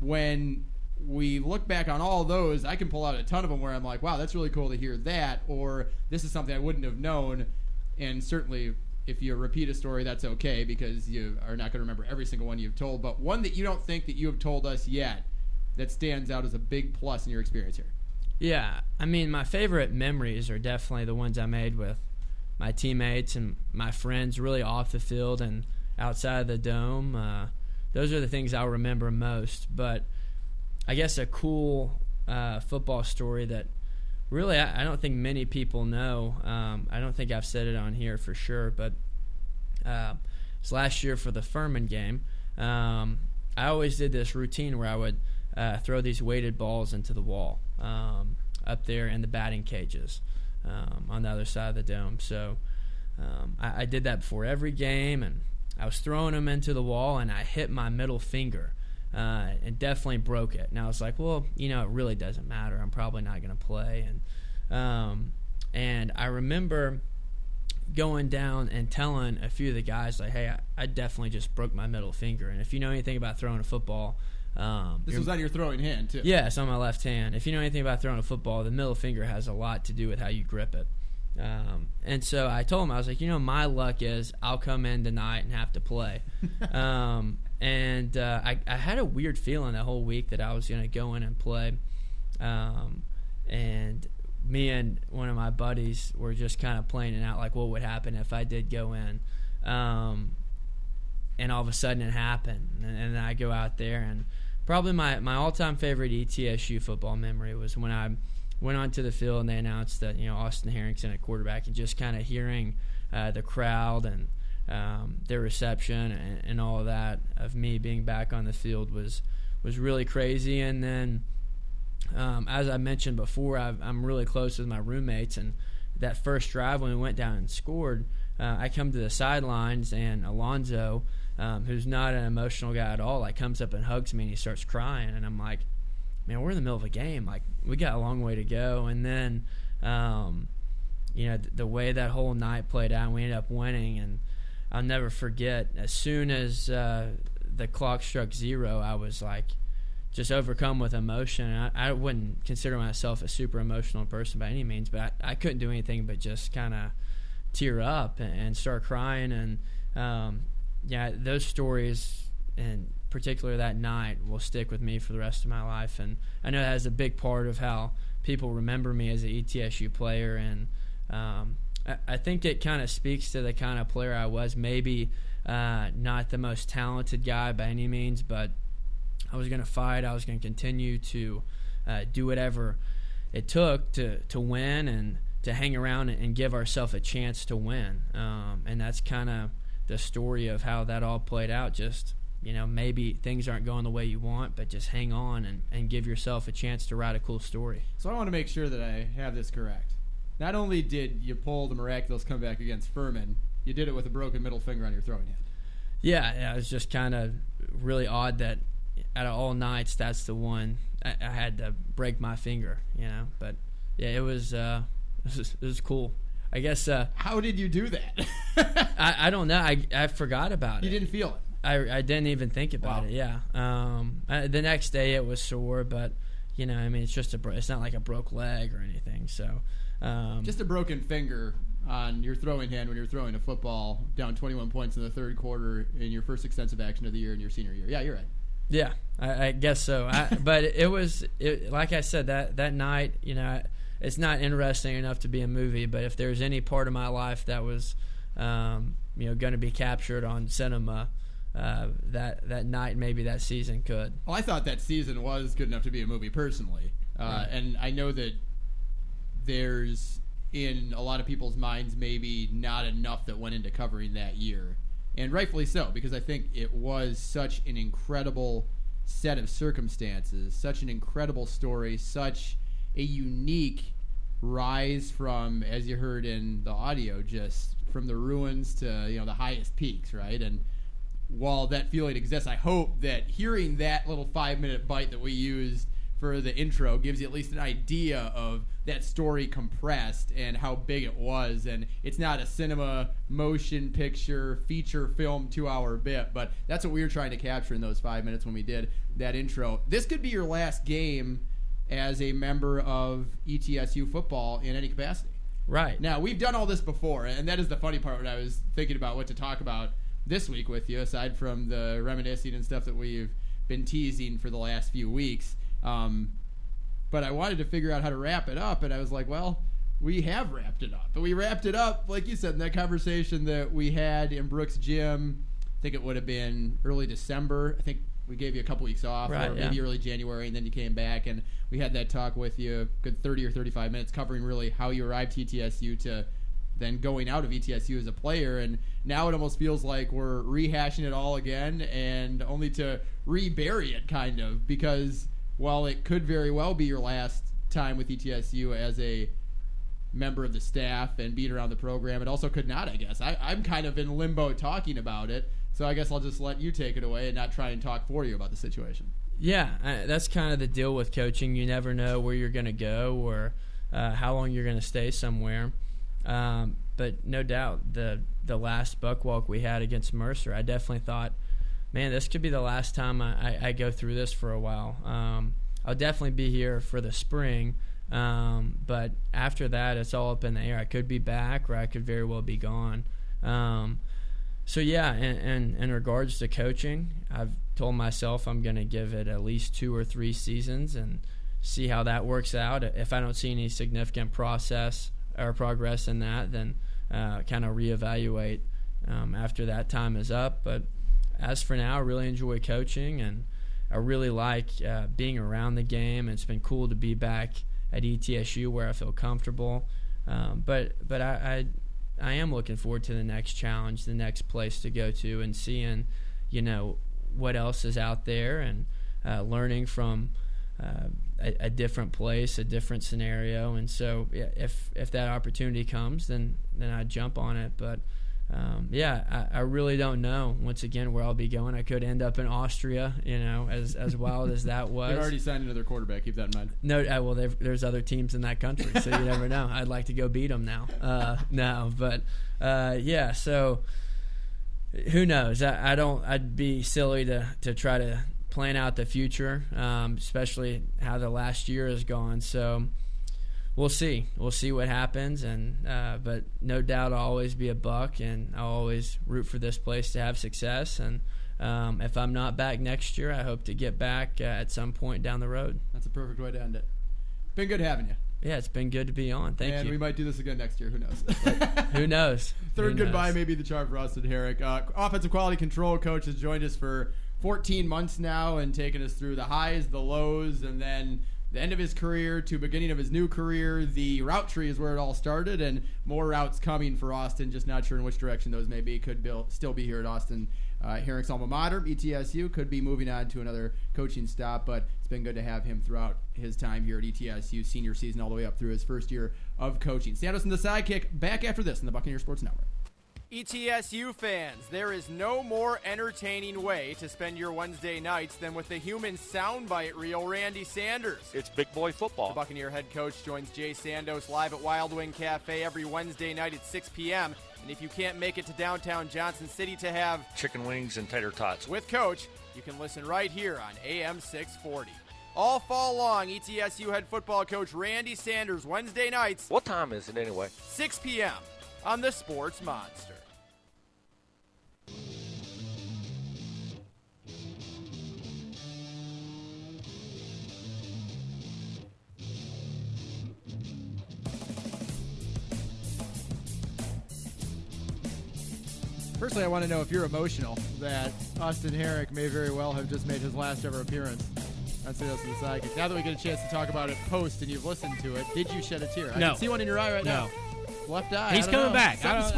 when we look back on all those, I can pull out a ton of them where I'm like, wow, that's really cool to hear that, or this is something I wouldn't have known. And certainly if you repeat a story, that's okay, because you are not going to remember every single one you've told. But one that you don't think that you have told us yet that stands out as a big plus in your experience here. Yeah, I mean, my favorite memories are definitely the ones I made with my teammates and my friends, really off the field and outside of the dome. Those are the things I'll remember most. But I guess a cool football story that really I don't think many people know. I don't think I've said it on here for sure, but it's last year for the Furman game. I always did this routine where I would throw these weighted balls into the wall up there in the batting cages on the other side of the dome. So I did that before every game, and I was throwing them into the wall, and I hit my middle finger and definitely broke it. And I was like, well, you know, it really doesn't matter. I'm probably not going to play. And I remember going down and telling a few of the guys, like, hey, I definitely just broke my middle finger. And if you know anything about throwing a football – this was on your throwing hand too. Yeah, it's on my left hand. If you know anything about throwing a football, the middle finger has a lot to do with how you grip it. And so I told him, I was like, you know, my luck is I'll come in tonight and have to play. I had a weird feeling that whole week that I was going to go in and play. And me and one of my buddies were just kind of playing it out, like what would happen if I did go in. And all of a sudden it happened. And then I go out there, and probably my all-time favorite ETSU football memory was when I went onto the field and they announced that, you know, Austin Herrick's at quarterback, and just kind of hearing the crowd and their reception and all of that of me being back on the field was really crazy. And then, as I mentioned before, I'm really close with my roommates, and that first drive when we went down and scored, I come to the sidelines, and Alonzo, who's not an emotional guy at all, like, comes up and hugs me, and he starts crying, and I'm like, man, we're in the middle of a game, like, we got a long way to go. And then you know, the way that whole night played out, we ended up winning. And I'll never forget, as soon as the clock struck zero, I was like just overcome with emotion. I wouldn't consider myself a super emotional person by any means, but I couldn't do anything but just kind of tear up and start crying. And yeah, those stories, and particularly that night, will stick with me for the rest of my life. And I know that is a big part of how people remember me as an ETSU player. And I think it kind of speaks to the kind of player I was. Maybe not the most talented guy by any means, but I was going to fight. I was going to continue to do whatever it took to win and to hang around and give ourselves a chance to win. And that's kind of the story of how that all played out. Just, you know, maybe things aren't going the way you want, but just hang on and give yourself a chance to write a cool story. So I want to make sure that I have this correct. Not only did you pull the miraculous comeback against Furman, you did it with a broken middle finger on your throwing hand. Yeah, it was just kind of really odd that out of all nights, that's the one I had to break my finger, you know. But yeah, it was cool. I guess. How did you do that? I don't know. I forgot about it. You didn't feel it. I didn't even think about it. Yeah. The next day it was sore, but you know, I mean, it's just it's not like a broke leg or anything. So. Just a broken finger on your throwing hand when you're throwing a football down 21 points in the third quarter in your first extensive action of the year in your senior year. Yeah, you're right. Yeah, I guess so. But it was like I said, that night, you know. It's not interesting enough to be a movie, but if there's any part of my life that was, you know, going to be captured on cinema, that night, maybe that season could. Well, I thought that season was good enough to be a movie personally, right. And I know that there's in a lot of people's minds maybe not enough that went into covering that year, and rightfully so, because I think it was such an incredible set of circumstances, such an incredible story, such a unique rise from, as you heard in the audio, just from the ruins to, you know, the highest peaks, right? And while that feeling exists, I hope that hearing that little 5-minute bite that we used for the intro gives you at least an idea of that story compressed and how big it was. And it's not a cinema, motion picture, feature film 2 hour bit, but that's what we were trying to capture in those 5 minutes when we did that intro. This could be your last game as a member of ETSU football in any capacity. Right. Now, we've done all this before, and that is the funny part when I was thinking about what to talk about this week with you, aside from the reminiscing and stuff that we've been teasing for the last few weeks. But I wanted to figure out how to wrap it up, and I was like, well, we have wrapped it up. But we wrapped it up, like you said, in that conversation that we had in Brooks' gym. I think it would have been early December. I think we gave you a couple weeks off, right, or maybe early January, and then you came back, and we had that talk with you, a good 30 or 35 minutes, covering really how you arrived to ETSU to then going out of ETSU as a player. And now it almost feels like we're rehashing it all again, and only to rebury it, kind of, because while it could very well be your last time with ETSU as a member of the staff and being around the program, it also could not, I guess. I'm kind of in limbo talking about it, so I guess I'll just let you take it away and not try and talk for you about the situation. Yeah, that's kind of the deal with coaching. You never know where you're going to go or how long you're going to stay somewhere. But no doubt, the last buck walk we had against Mercer, I definitely thought, man, this could be the last time I go through this for a while. I'll definitely be here for the spring, but after that, it's all up in the air. I could be back, or I could very well be gone. So yeah, and in regards to coaching, I've told myself I'm going to give it at least 2 or 3 seasons and see how that works out. If I don't see any significant progress in that, then kind of reevaluate after that time is up. But as for now, I really enjoy coaching, and I really like being around the game. It's been cool to be back at ETSU where I feel comfortable. But I am looking forward to the next challenge, the next place to go to, and seeing, you know, what else is out there, and learning from a different place, a different scenario. And so if that opportunity comes, then I jump on it. But I really don't know, once again, where I'll be going. I could end up in Austria, you know, as wild as that was. They've already signed another quarterback. Keep that in mind. No, well, there's other teams in that country, so you never know. I'd like to go beat them now. So who knows? I'd be silly to try to plan out the future, especially how the last year has gone. So We'll see what happens, and but no doubt I'll always be a Buck, and I'll always root for this place to have success. And if I'm not back next year, I hope to get back at some point down the road. That's a perfect way to end it. Been good having you. Yeah, it's been good to be on. Thank you. And we might do this again next year. Who knows? Who knows? Third goodbye may be the charm for Austin Herrick. Offensive quality control coach has joined us for 14 months now and taken us through the highs, the lows, and then the end of his career to beginning of his new career. The route tree is where it all started, and more routes coming for Austin, just not sure in which direction those may be. Could still be here at Austin Herrick's alma mater, ETSU, could be moving on to another coaching stop, but it's been good to have him throughout his time here at ETSU, senior season all the way up through his first year of coaching. Sandoz and the Sidekick, back after this on the Buccaneer Sports Network. ETSU fans, there is no more entertaining way to spend your Wednesday nights than with the human soundbite reel, Randy Sanders. It's big boy football. The Buccaneer head coach joins Jay Sandoz live at Wild Wing Cafe every Wednesday night at 6 p.m. And if you can't make it to downtown Johnson City to have chicken wings and tater tots with Coach, you can listen right here on AM 640. All fall long, ETSU head football coach Randy Sanders, Wednesday nights. What time is it anyway? 6 p.m. on the Sports Monster. Personally, I want to know if you're emotional that Austin Herrick may very well have just made his last ever appearance on Sandoz and the Sidekick. Now that we get a chance to talk about it post and you've listened to it, did you shed a tear? No. I can see one in your eye right now. Left eye. He's coming back. He's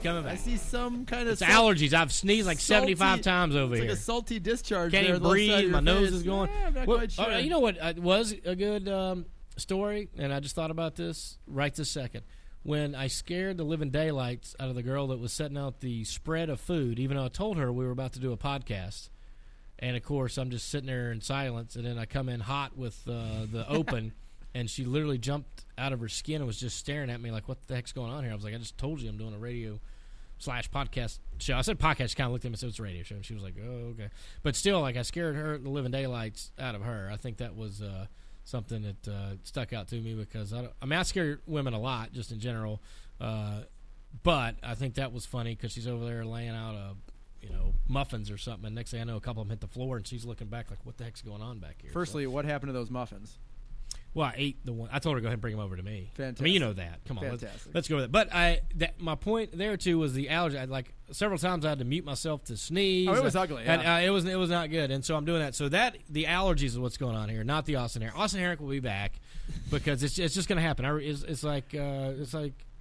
coming back. I see some kind of... It's allergies. I've sneezed like 75 times over here. It's like a salty discharge. Can't even breathe. My nose is going... Yeah, I'm not quite sure. You know what was a good story, and I just thought about this right this second. When I scared the living daylights out of the girl that was setting out the spread of food, even though I told her we were about to do a podcast, And, of course, I'm just sitting there in silence, and then I come in hot with the open, and she literally jumped out of her skin and was just staring at me like, what the heck's going on here? I was like, I just told you I'm doing a radio/podcast show. I said podcast. She kind of looked at me and said, it's a radio show. And she was like, oh, okay. But still, like, I scared her the living daylights out of her. I think that was something that stuck out to me because I scare women a lot just in general. But I think that was funny because she's over there laying out muffins or something. And next thing I know, a couple of them hit the floor, and she's looking back like, what the heck's going on back here? Firstly, what happened to those muffins? Well, I ate the one. I told her to go ahead and bring them over to me. Fantastic. I mean, you know that. Come on, let's go with it. But my point there too was the allergy. Several times I had to mute myself to sneeze. Oh, it was ugly. Yeah. And, it was not good. And so I'm doing that. So that the allergies is what's going on here, not the Austin Herrick. Austin Herrick will be back because it's just going to happen. It's like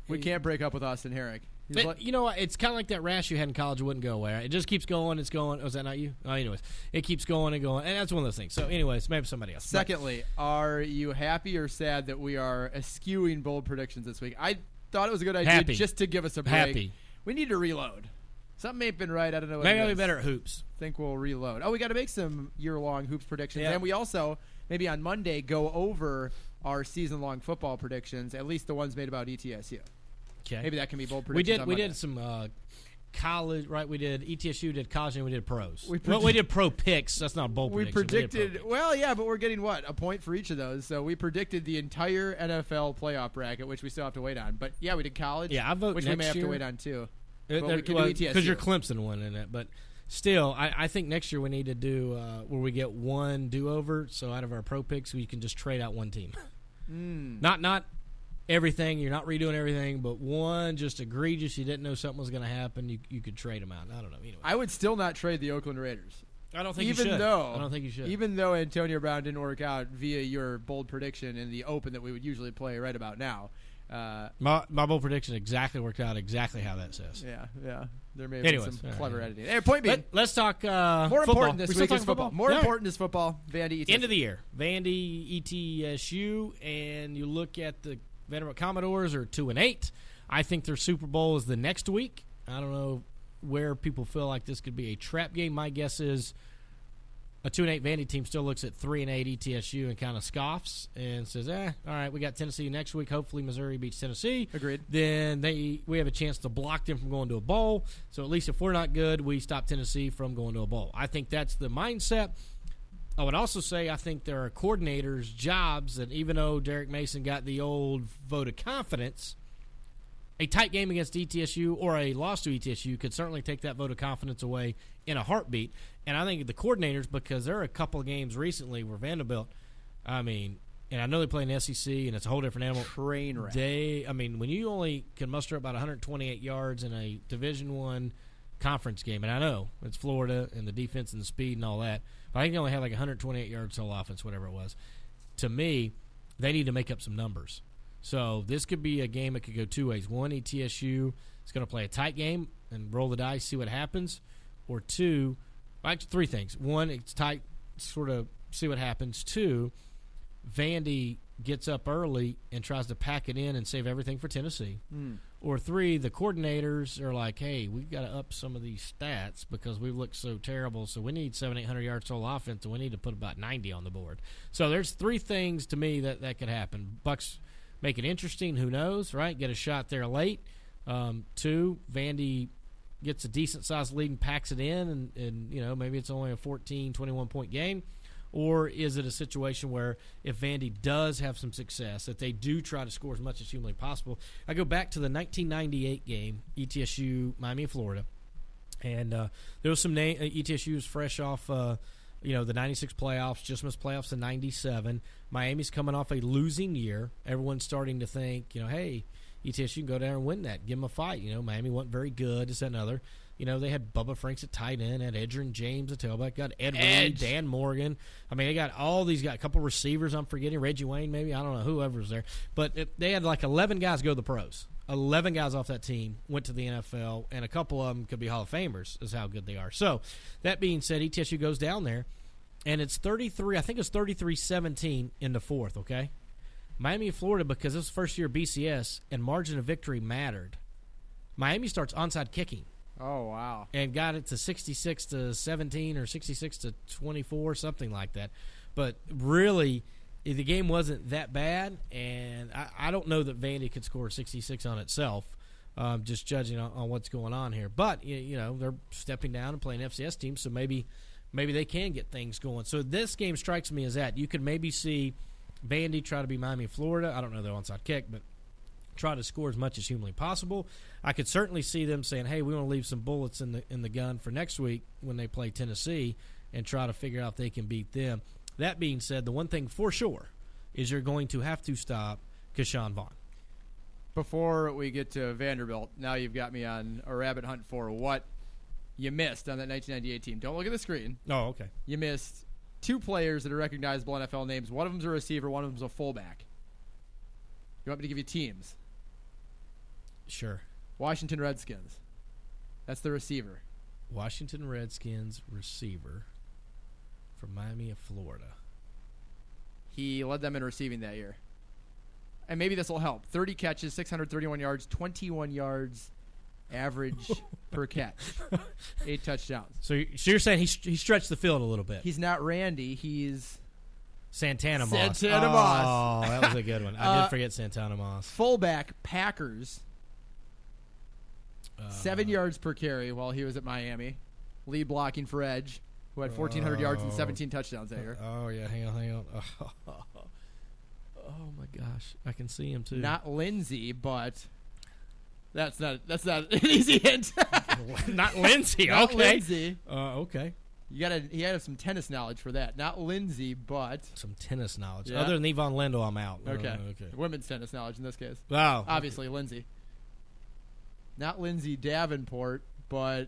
we can't break up with Austin Herrick. But, you know what? It's kind of like that rash you had in college. It wouldn't go away. Right? It just keeps going. It's going. Oh, is that not you? Oh, anyways. It keeps going and going. And that's one of those things. So, anyways, maybe somebody else. Secondly, are you happy or sad that we are eschewing bold predictions this week? I thought it was a good idea just to give us a break. Happy. We need to reload. Something ain't been right. I don't know what it is. Maybe I'll be better at hoops. I think we'll reload. Oh, we got to make some year-long hoops predictions. Yeah. And we also, maybe on Monday, go over our season-long football predictions, at least the ones made about ETSU. Okay. Maybe that can be bold predictions. We did some college, right? We did ETSU, did college, and we did pros. We did pro picks. That's not a bold prediction. We predicted. Well, yeah, but we're getting what? A point for each of those. So we predicted the entire NFL playoff bracket, which we still have to wait on. But, yeah, we did college, yeah, I vote which next we may have to wait on, too. Because your Clemson won in it. But still, I think next year we need to do where we get one do-over. So out of our pro picks, we can just trade out one team. Not everything. You're not redoing everything, but one just egregious. You didn't know something was going to happen. You could trade them out. I don't know. Anyway. I would still not trade the Oakland Raiders. I don't think you should. Even though Antonio Brown didn't work out via your bold prediction in the open that we would usually play right about now. My bold prediction exactly worked out exactly how that says. Yeah, yeah. There may have been some clever editing. Hey, point being. Let's talk more football. Important this week is football. More important is football. Vandy, ETSU. End of the year. Vandy, ETSU, and you look at the Vanderbilt Commodores are 2-8. I think their Super Bowl is the next week. I don't know where people feel like this could be a trap game. My guess is a 2-8 Vandy team still looks at 3-8 ETSU and kind of scoffs and says, all right, we got Tennessee next week. Hopefully Missouri beats Tennessee. Agreed. Then we have a chance to block them from going to a bowl. So at least if we're not good, we stop Tennessee from going to a bowl. I think that's the mindset. I would also say I think there are coordinators' jobs that even though Derek Mason got the old vote of confidence, a tight game against ETSU or a loss to ETSU could certainly take that vote of confidence away in a heartbeat. And I think the coordinators, because there are a couple of games recently where Vanderbilt, and I know they play in the SEC and it's a whole different animal. Train wreck. When you only can muster about 128 yards in a Division I conference game, and I know it's Florida and the defense and the speed and all that, but I think they only had like 128 yards total offense, whatever it was. To me, they need to make up some numbers. So this could be a game that could go two ways. One, ETSU is going to play a tight game and roll the dice, see what happens. Or two, actually three things. One, it's tight, sort of see what happens. Two, Vandy gets up early and tries to pack it in and save everything for Tennessee. Or three, the coordinators are like, hey, we've got to up some of these stats because we've looked so terrible, so we need 700-800 yards total offense, and we need to put about 90 on the board. So there's three things to me that could happen. Bucks make it interesting. Who knows, right? Get a shot there late. Two, Vandy gets a decent-sized lead and packs it in, and maybe it's only a 14, 21-point game. Or is it a situation where if Vandy does have some success, that they do try to score as much as humanly possible? I go back to the 1998 game, ETSU, Miami, Florida. And there was some name. ETSU was fresh off the 96 playoffs, just missed playoffs in 97. Miami's coming off a losing year. Everyone's starting to think, hey, ETSU can go down and win that. Give them a fight. Miami wasn't very good. This, that, and other. They had Bubba Franks at tight end, had Edgerrin James at tailback, got Ed Reed, Dan Morgan. They got all these guys, a couple receivers I'm forgetting, Reggie Wayne maybe, I don't know, whoever's there. But they had like 11 guys go to the pros. 11 guys off that team went to the NFL, and a couple of them could be Hall of Famers is how good they are. So that being said, ETSU goes down there, and it's 33-17 in the fourth, okay? Miami, Florida, because this was first year BCS, and margin of victory mattered. Miami starts onside kicking. Oh, wow. And got it to 66-17 or 66-24, something like that. But really, the game wasn't that bad, and I don't know that Vandy could score 66 on itself, just judging on what's going on here. But, you know, they're stepping down and playing FCS teams, so maybe they can get things going. So this game strikes me as that. You could maybe see Vandy try to be Miami, Florida. I don't know their onside kick, but try to score as much as humanly possible. I could certainly see them saying, hey, we want to leave some bullets in the gun for next week when they play Tennessee and try to figure out if they can beat them. That being said, the one thing for sure is you're going to have to stop Keyshawn Vaughn. Before we get to Vanderbilt, now you've got me on a rabbit hunt for what you missed on that 1998 team. Don't look at the screen. Oh, okay. You missed two players that are recognizable NFL names. One of them's a receiver, one of them's a fullback. You want me to give you teams? Sure. Washington Redskins. That's the receiver. Washington Redskins receiver from Miami of Florida. He led them in receiving that year. And maybe this will help. 30 catches, 631 yards, 21 yards average per catch. 8 touchdowns. So you're saying he stretched the field a little bit. He's not Randy. He's Santana Moss. Santana Moss. Oh, that was a good one. I did forget Santana Moss. Fullback, Packers. 7 yards per carry while he was at Miami. Lead blocking for Edge, who had 1,400 yards and 17 touchdowns that year. Oh, yeah. Hang on. Oh, my gosh. I can see him, too. Not Lindsey, but that's not an easy hint. Not Lindsey. Not okay. Lindsey. Okay. You had some tennis knowledge for that. Not Lindsey, but some tennis knowledge. Yeah. Other than Yvonne Lendl, I'm out. Okay. Women's tennis knowledge in this case. Wow. Obviously, okay. Lindsey. Not Lindsay Davenport, but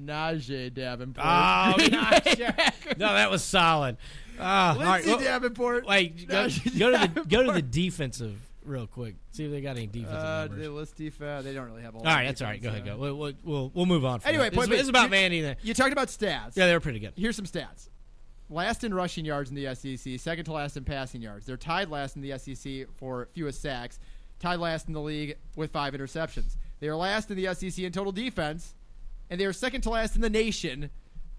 Najee Davenport. Oh, Najee. No, that was solid. Lindsay Davenport. Wait, go to the defensive real quick. See if they got any defensive numbers. They list defense. They don't really have all. All right, that's all right. Go ahead. Go. We'll move on. From anyway, this is about Vandy. You talked about stats. Yeah, they were pretty good. Here's some stats. Last in rushing yards in the SEC. Second to last in passing yards. They're tied last in the SEC for fewest sacks. Tied last in the league with 5 interceptions. They are last in the SEC in total defense, and they are second to last in the nation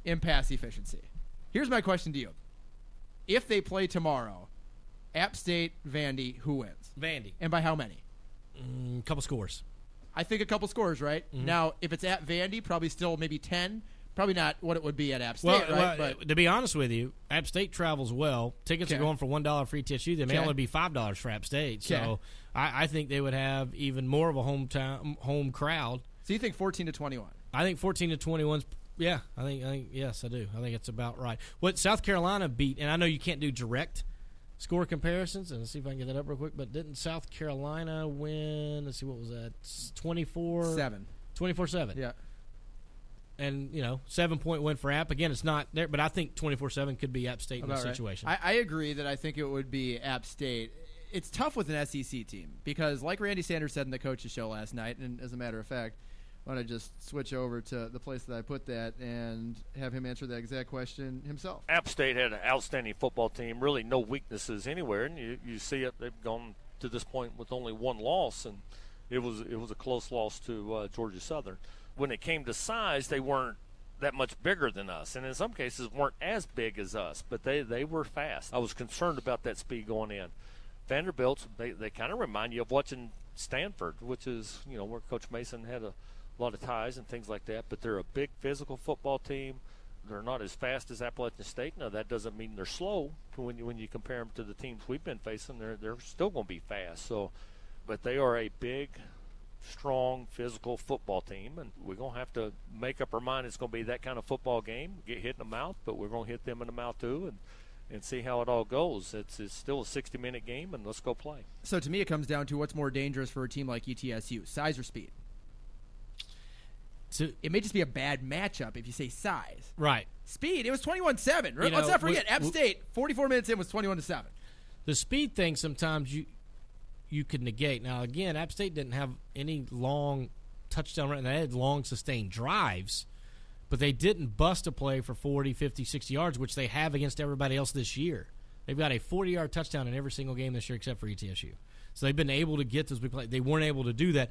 in pass efficiency. Here's my question to you. If they play tomorrow, App State, Vandy, who wins? Vandy. And by how many? A couple scores. I think a couple scores, right? Mm-hmm. Now, if it's at Vandy, probably still maybe 10. Probably not what it would be at App State, right? But to be honest with you, App State travels well. Tickets are going for $1 for ETSU. They may only be $5 for App State. So I think they would have even more of a home crowd. So you think 14-21? I think 14-21's yeah. I think yes, I do. I think it's about right. What South Carolina beat, and I know you can't do direct score comparisons, and let's see if I can get that up real quick. But didn't South Carolina win? Let's see, what was that? 24-7. 24-7. Yeah. And, 7-point win for App. Again, it's not there, but I think 24-7 could be App State in this situation. Right. I agree that I think it would be App State. It's tough with an SEC team because, like Randy Sanders said in the coaches show last night, and as a matter of fact, I want to just switch over to the place that I put that and have him answer that exact question himself. App State had an outstanding football team, really no weaknesses anywhere, and you see it. They've gone to this point with only one loss, and it was a close loss to Georgia Southern. When it came to size, they weren't that much bigger than us, and in some cases weren't as big as us, but they were fast. I was concerned about that speed going in. Vanderbilt, they kind of remind you of watching Stanford, which is, where Coach Mason had a lot of ties and things like that, but they're a big physical football team. They're not as fast as Appalachian State. Now, that doesn't mean they're slow. When you compare them to the teams we've been facing, they're still going to be fast. So, but they are a big, strong physical football team, and we're going to have to make up our mind it's going to be that kind of football game. Get hit in the mouth, but we're going to hit them in the mouth too and see how it all goes. It's still a 60-minute game, and let's go play. So to me it comes down to what's more dangerous for a team like ETSU, size or speed. So, it may just be a bad matchup if you say size. Right. Speed, it was 21-7. Let's not forget, App State, 44 minutes in, was 21-7. The speed thing sometimes you could negate. Now, again, App State didn't have any long touchdown run. They had long sustained drives, but they didn't bust a play for 40, 50, 60 yards, which they have against everybody else this year. They've got a 40-yard touchdown in every single game this year except for ETSU. So they've been able to get those big plays. They weren't able to do that.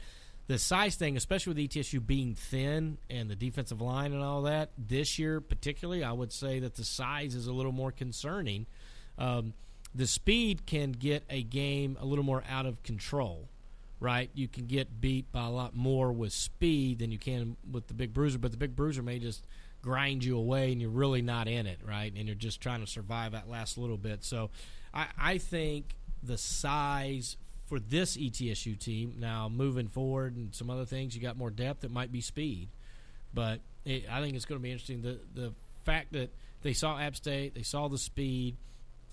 the size thing, especially with ETSU being thin and the defensive line and all that, this year particularly, I would say that the size is a little more concerning. The speed can get a game a little more out of control, right? You can get beat by a lot more with speed than you can with the big bruiser, but the big bruiser may just grind you away and you're really not in it, right? And you're just trying to survive that last little bit. So I think the size for this ETSU team, now moving forward and some other things, you got more depth, it might be speed. But I think it's going to be interesting. The fact that they saw App State, they saw the speed,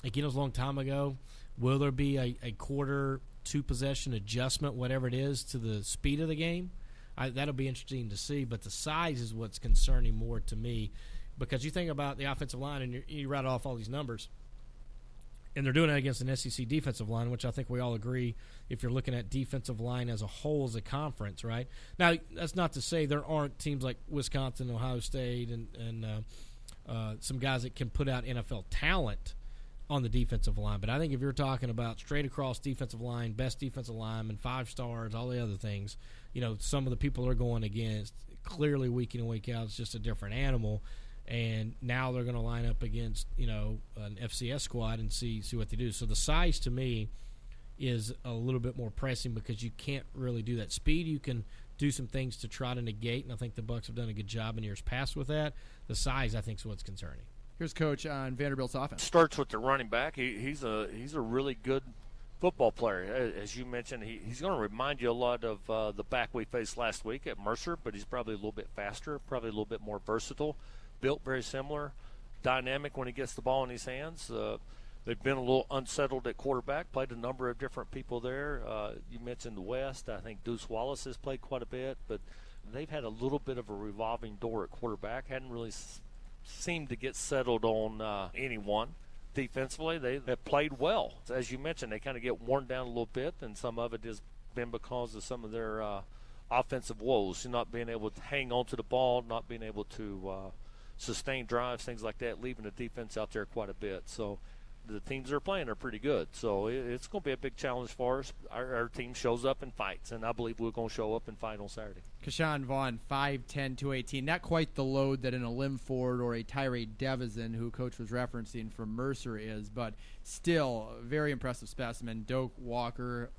again, it was a long time ago. Will there be a quarter, two-possession adjustment, whatever it is, to the speed of the game? That'll be interesting to see. But the size is what's concerning more to me, because you think about the offensive line and you write off all these numbers, and they're doing it against an SEC defensive line, which I think we all agree, if you're looking at defensive line as a whole as a conference, right? Now, that's not to say there aren't teams like Wisconsin, Ohio State, and some guys that can put out NFL talent on the defensive line. But I think if you're talking about straight across defensive line, best defensive lineman, 5 stars, all the other things, you know, some of the people they're going against, clearly week in and week out, it's just a different animal. And now they're going to line up against, you know, an FCS squad and see what they do. So the size to me is a little bit more pressing, because you can't really do that. Speed, you can do some things to try to negate, and I think the Bucs have done a good job in years past with that. The size, I think, is what's concerning. Here's Coach on Vanderbilt's offense. Starts with the running back. He's a really good football player. As you mentioned, he's going to remind you a lot of the back we faced last week at Mercer, but he's probably a little bit faster, probably a little bit more versatile, built very similar, dynamic when he gets the ball in his hands. They've been a little unsettled at quarterback, played a number of different people there. You mentioned the West. I think Deuce Wallace has played quite a bit, but they've had a little bit of a revolving door at quarterback. Hadn't really seemed to get settled on anyone. Defensively, they have played well. As you mentioned, they kind of get worn down a little bit, and some of it has been because of some of their offensive woes, not being able to hang on to the ball, not being able to sustain drives, things like that, leaving the defense out there quite a bit. So the teams they're playing are pretty good. So it's going to be a big challenge for us. Our team shows up and fights, and I believe we're going to show up and fight on Saturday. Kashawn Vaughn, 5'10", 218. Not quite the load that an Alim Ford or a Tyree Devison, who Coach was referencing from Mercer, is, but still a very impressive specimen. Doak Walker,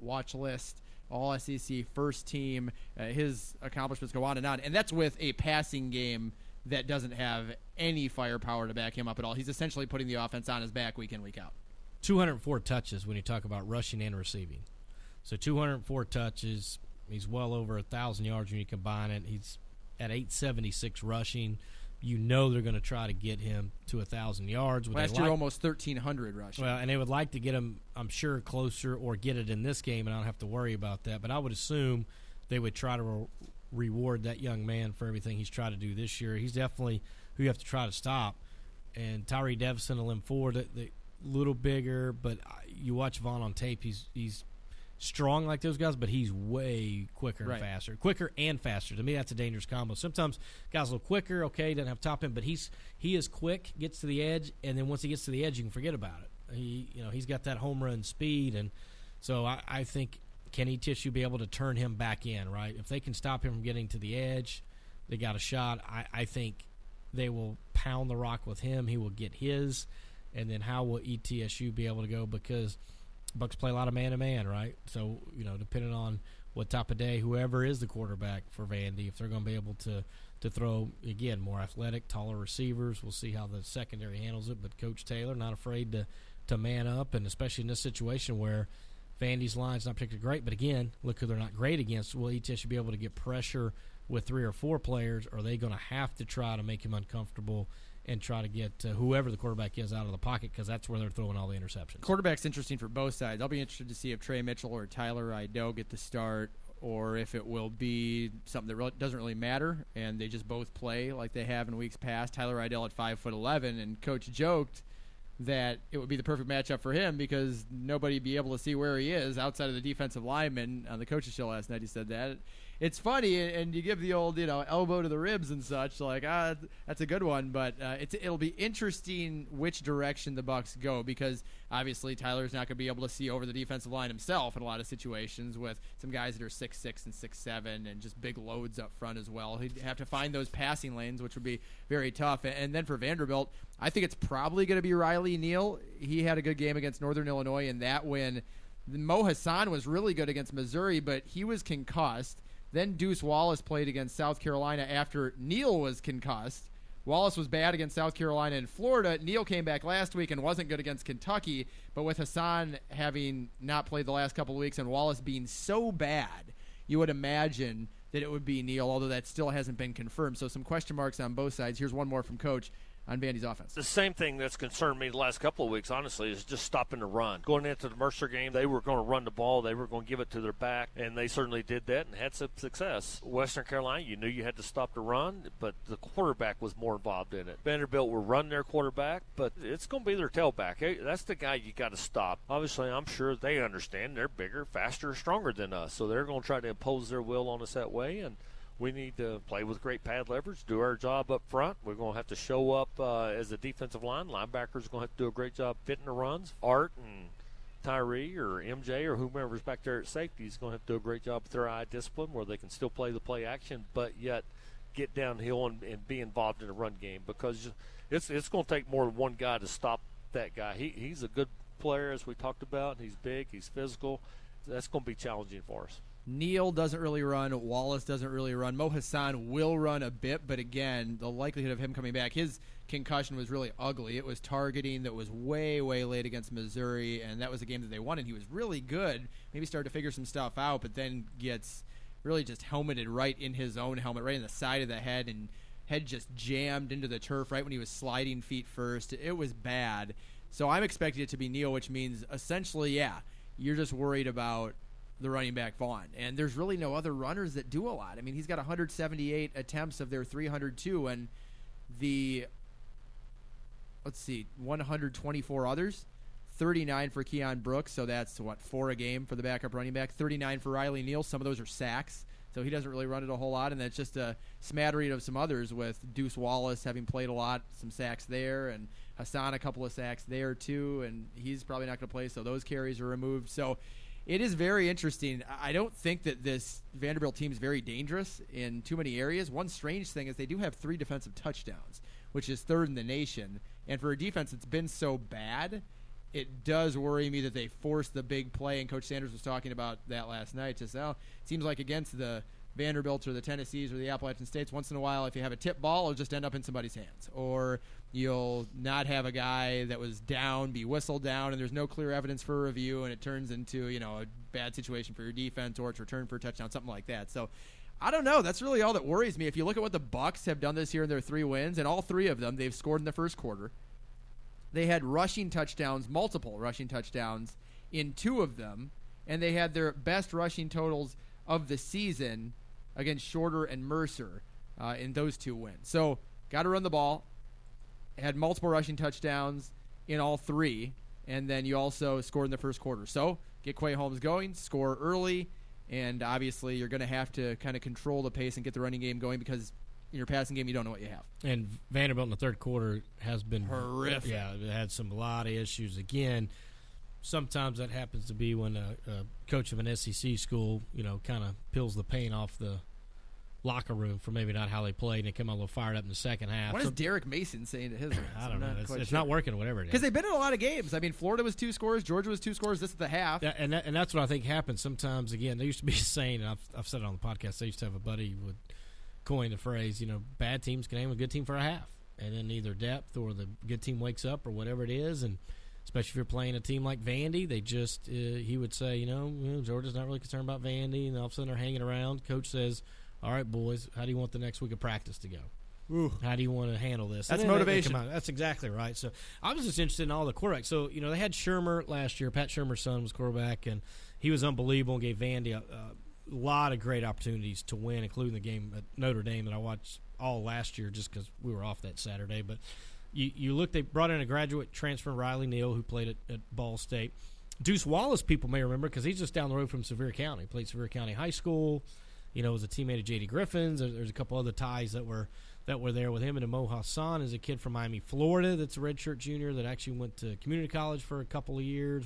watch list, all SEC first team. His accomplishments go on and on, and that's with a passing game that doesn't have any firepower to back him up at all. He's essentially putting the offense on his back week in, week out. 204 touches when you talk about rushing and receiving. So 204 touches. He's well over 1,000 yards when you combine it. He's at 876 rushing. You know they're going to try to get him to 1,000 yards. Last year, almost 1,300 rushing. Well, and they would like to get him, I'm sure, closer or get it in this game, and I don't have to worry about that. But I would assume they would try to reward that young man for everything he's tried to do this year. He's definitely who you have to try to stop. And Tyree Devison, Alim Ford, a little bigger, but you watch Vaughn on tape, he's strong like those guys, but he's way quicker and faster. Quicker and faster. To me, that's a dangerous combo. Sometimes guys a little quicker, okay, doesn't have top end, but he is quick, gets to the edge, and then once he gets to the edge, you can forget about it. He's got that home run speed, and so I think can ETSU be able to turn him back in, right? If they can stop him from getting to the edge, they got a shot. I think they will pound the rock with him. He will get his. And then how will ETSU be able to go? Because Bucks play a lot of man-to-man, right? So, depending on what type of day, whoever is the quarterback for Vandy, if they're going to be able to throw, again, more athletic, taller receivers, we'll see how the secondary handles it. But Coach Taylor not afraid to man up, and especially in this situation where – Vandy's line's not particularly great, but again, look who they're not great against. Will ETSU be able to get pressure with 3 or 4 players? Or are they going to have to try to make him uncomfortable and try to get whoever the quarterback is out of the pocket, because that's where they're throwing all the interceptions? Quarterback's interesting for both sides. I'll be interested to see if Trey Mitchell or Tyler Ideaux get the start, or if it will be something that doesn't really matter and they just both play like they have in weeks past. Tyler Ideaux at 5'11", and Coach joked that it would be the perfect matchup for him because nobody would be able to see where he is outside of the defensive lineman. On the coach's show last night, he said that. It's funny, and you give the old, elbow to the ribs and such, like, that's a good one. But it'll be interesting which direction the Bucks go because, obviously, Tyler's not going to be able to see over the defensive line himself in a lot of situations with some guys that are 6'6" and 6'7" and just big loads up front as well. He'd have to find those passing lanes, which would be very tough. And then for Vanderbilt, I think it's probably going to be Riley Neal. He had a good game against Northern Illinois in that win. Mo Hassan was really good against Missouri, but he was concussed. Then Deuce Wallace played against South Carolina after Neal was concussed. Wallace was bad against South Carolina and Florida. Neal came back last week and wasn't good against Kentucky, but with Hassan having not played the last couple of weeks and Wallace being so bad, you would imagine that it would be Neal, although that still hasn't been confirmed. So some question marks on both sides. Here's one more from Coach on Vandy's offense. The same thing that's concerned me the last couple of weeks, honestly, is just stopping the run. Going into the Mercer game, they were going to run the ball. They were going to give it to their back, and they certainly did that and had some success. Western Carolina, you knew you had to stop the run, but the quarterback was more involved in it. Vanderbilt will run their quarterback, but it's going to be their tailback. Hey, that's the guy you got to stop. Obviously, I'm sure they understand they're bigger, faster, stronger than us, so they're going to try to impose their will on us that way, and we need to play with great pad leverage, do our job up front. We're going to have to show up as a defensive line. Linebackers are going to have to do a great job fitting the runs. Art and Tyree or MJ or whomever's back there at safety is going to have to do a great job with their eye discipline where they can still play the play action but yet get downhill and be involved in the run game because it's going to take more than one guy to stop that guy. He's a good player, as we talked about. He's big. He's physical. That's going to be challenging for us. Neal doesn't really run. Wallace doesn't really run. Mo Hassan will run a bit, but again, the likelihood of him coming back, his concussion was really ugly. It was targeting that was way, way late against Missouri, and that was a game that they won, and he was really good. Maybe started to figure some stuff out, but then gets really just helmeted right in his own helmet, right in the side of the head, and head just jammed into the turf right when he was sliding feet first. It was bad. So I'm expecting it to be Neal, which means essentially, yeah, you're just worried about the running back Vaughn, and there's really no other runners that do a lot. I mean, he's got 178 attempts of their 302, and the 124 others, 39 for Keon Brooks, so that's what, 4 a game for the backup running back, 39 for Riley Neal. Some of those are sacks, so he doesn't really run it a whole lot, and that's just a smattering of some others with Deuce Wallace having played a lot, some sacks there, and Hassan a couple of sacks there too, and he's probably not going to play, so those carries are removed. So it is very interesting. I don't think that this Vanderbilt team is very dangerous in too many areas. One strange thing is they do have 3 defensive touchdowns, which is third in the nation. And for a defense that's been so bad, it does worry me that they force the big play. And Coach Sanders was talking about that last night. Just, it seems like against the Vanderbilts or the Tennessees or the Appalachian States, once in a while, if you have a tip ball, it'll just end up in somebody's hands. Or you'll not have a guy that was down be whistled down, and there's no clear evidence for review, and it turns into, a bad situation for your defense, or it's returned for a touchdown, something like that. So I don't know. That's really all that worries me. If you look at what the Bucks have done this year in their 3 wins, and all 3 of them, they've scored in the first quarter. They had rushing touchdowns, multiple rushing touchdowns in 2 of them, and they had their best rushing totals of the season against Shorter and Mercer in those 2 wins. So got to run the ball. Had multiple rushing touchdowns in all 3, and then you also scored in the first quarter. So get Quay Holmes going, score early, and obviously you're going to have to kind of control the pace and get the running game going because in your passing game you don't know what you have. And Vanderbilt in the third quarter has been horrific. Yeah, it had a lot of issues. Again, sometimes that happens to be when a coach of an SEC school, kind of peels the paint off the locker room for maybe not how they played, and they come a little fired up in the second half. What is Derek Mason saying to his guys? I don't know. It's not working, whatever it is. Because they've been in a lot of games. I mean, Florida was 2 scores, Georgia was 2 scores, this is the half. And that's what I think happens sometimes. Again, there used to be a saying, and I've said it on the podcast, they used to have a buddy who would coin the phrase, bad teams can aim a good team for a half. And then either depth or the good team wakes up or whatever it is. And especially if you're playing a team like Vandy, they just, he would say, Georgia's not really concerned about Vandy, and all of a sudden they're hanging around. Coach says, all right, boys, how do you want the next week of practice to go? Ooh. How do you want to handle this? That's motivation. That's exactly right. So I was just interested in all the quarterbacks. So, they had Shermer last year. Pat Shermer's son was quarterback, and he was unbelievable and gave Vandy a lot of great opportunities to win, including the game at Notre Dame that I watched all last year just because we were off that Saturday. But You look, they brought in a graduate transfer, Riley Neal, who played at Ball State. Deuce Wallace, people may remember, because he's just down the road from Sevier County. Played Sevier County High School. You know, was a teammate of J.D. Griffin's. There's a couple other ties that were there with him. And Amo Hassan is a kid from Miami, Florida, that's a redshirt junior that actually went to community college for a couple of years,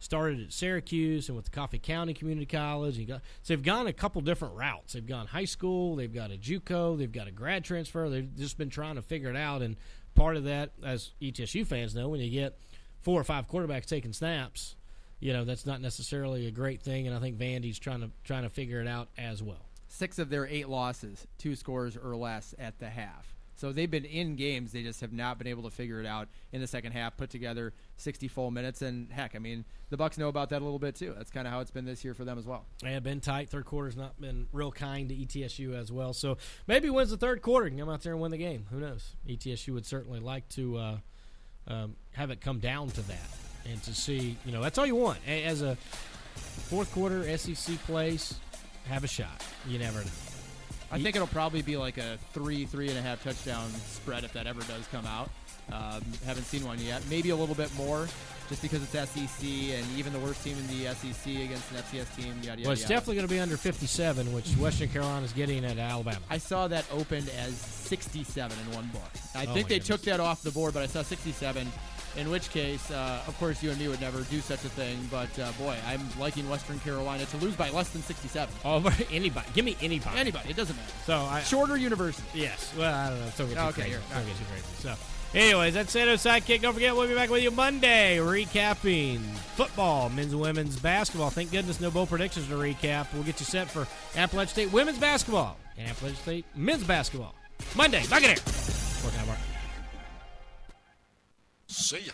started at Syracuse and went to Coffee County Community College. So they've gone a couple different routes. They've gone high school. They've got a JUCO. They've got a grad transfer. They've just been trying to figure it out. And part of that, as ETSU fans know, when you get 4 or 5 quarterbacks taking snaps, you know, that's not necessarily a great thing, and I think Vandy's trying to figure it out as well. 6 of their 8 losses, 2 scores or less at the half. So they've been in games. They just have not been able to figure it out in the second half, put together 60 full minutes. And, heck, I mean, the Bucs know about that a little bit too. That's kind of how it's been this year for them as well. Yeah, been tight. Third quarter's not been real kind to ETSU as well. So maybe wins the third quarter and come out there and win the game. Who knows? ETSU would certainly like to have it come down to that and to see, you know, that's all you want. As a fourth quarter SEC place, have a shot. You never know. I think it'll probably be like a 3.5 touchdown spread if that ever does come out. Haven't seen one yet. Maybe a little bit more just because it's SEC and even the worst team in the SEC against an FCS team, yada, yada, yada. Well, it's definitely going to be under 57, which Western Carolina's getting at Alabama. I saw that opened as 67 in one book. I think they took that off the board, but I saw 67, in which case, of course, you and me would never do such a thing. But, boy, I'm liking Western Carolina to lose by less than 67. Oh, anybody. Give me anybody. Anybody. It doesn't matter. So shorter university. Yes. Well, I don't know. It's okay, you're going to get too crazy. So, anyways, that's Sandoz Sidekick. Don't forget, we'll be back with you Monday recapping football, men's and women's basketball. Thank goodness no bowl predictions to recap. We'll get you set for Appalachian State women's basketball and Appalachian State men's basketball. Monday. Back in here. See ya.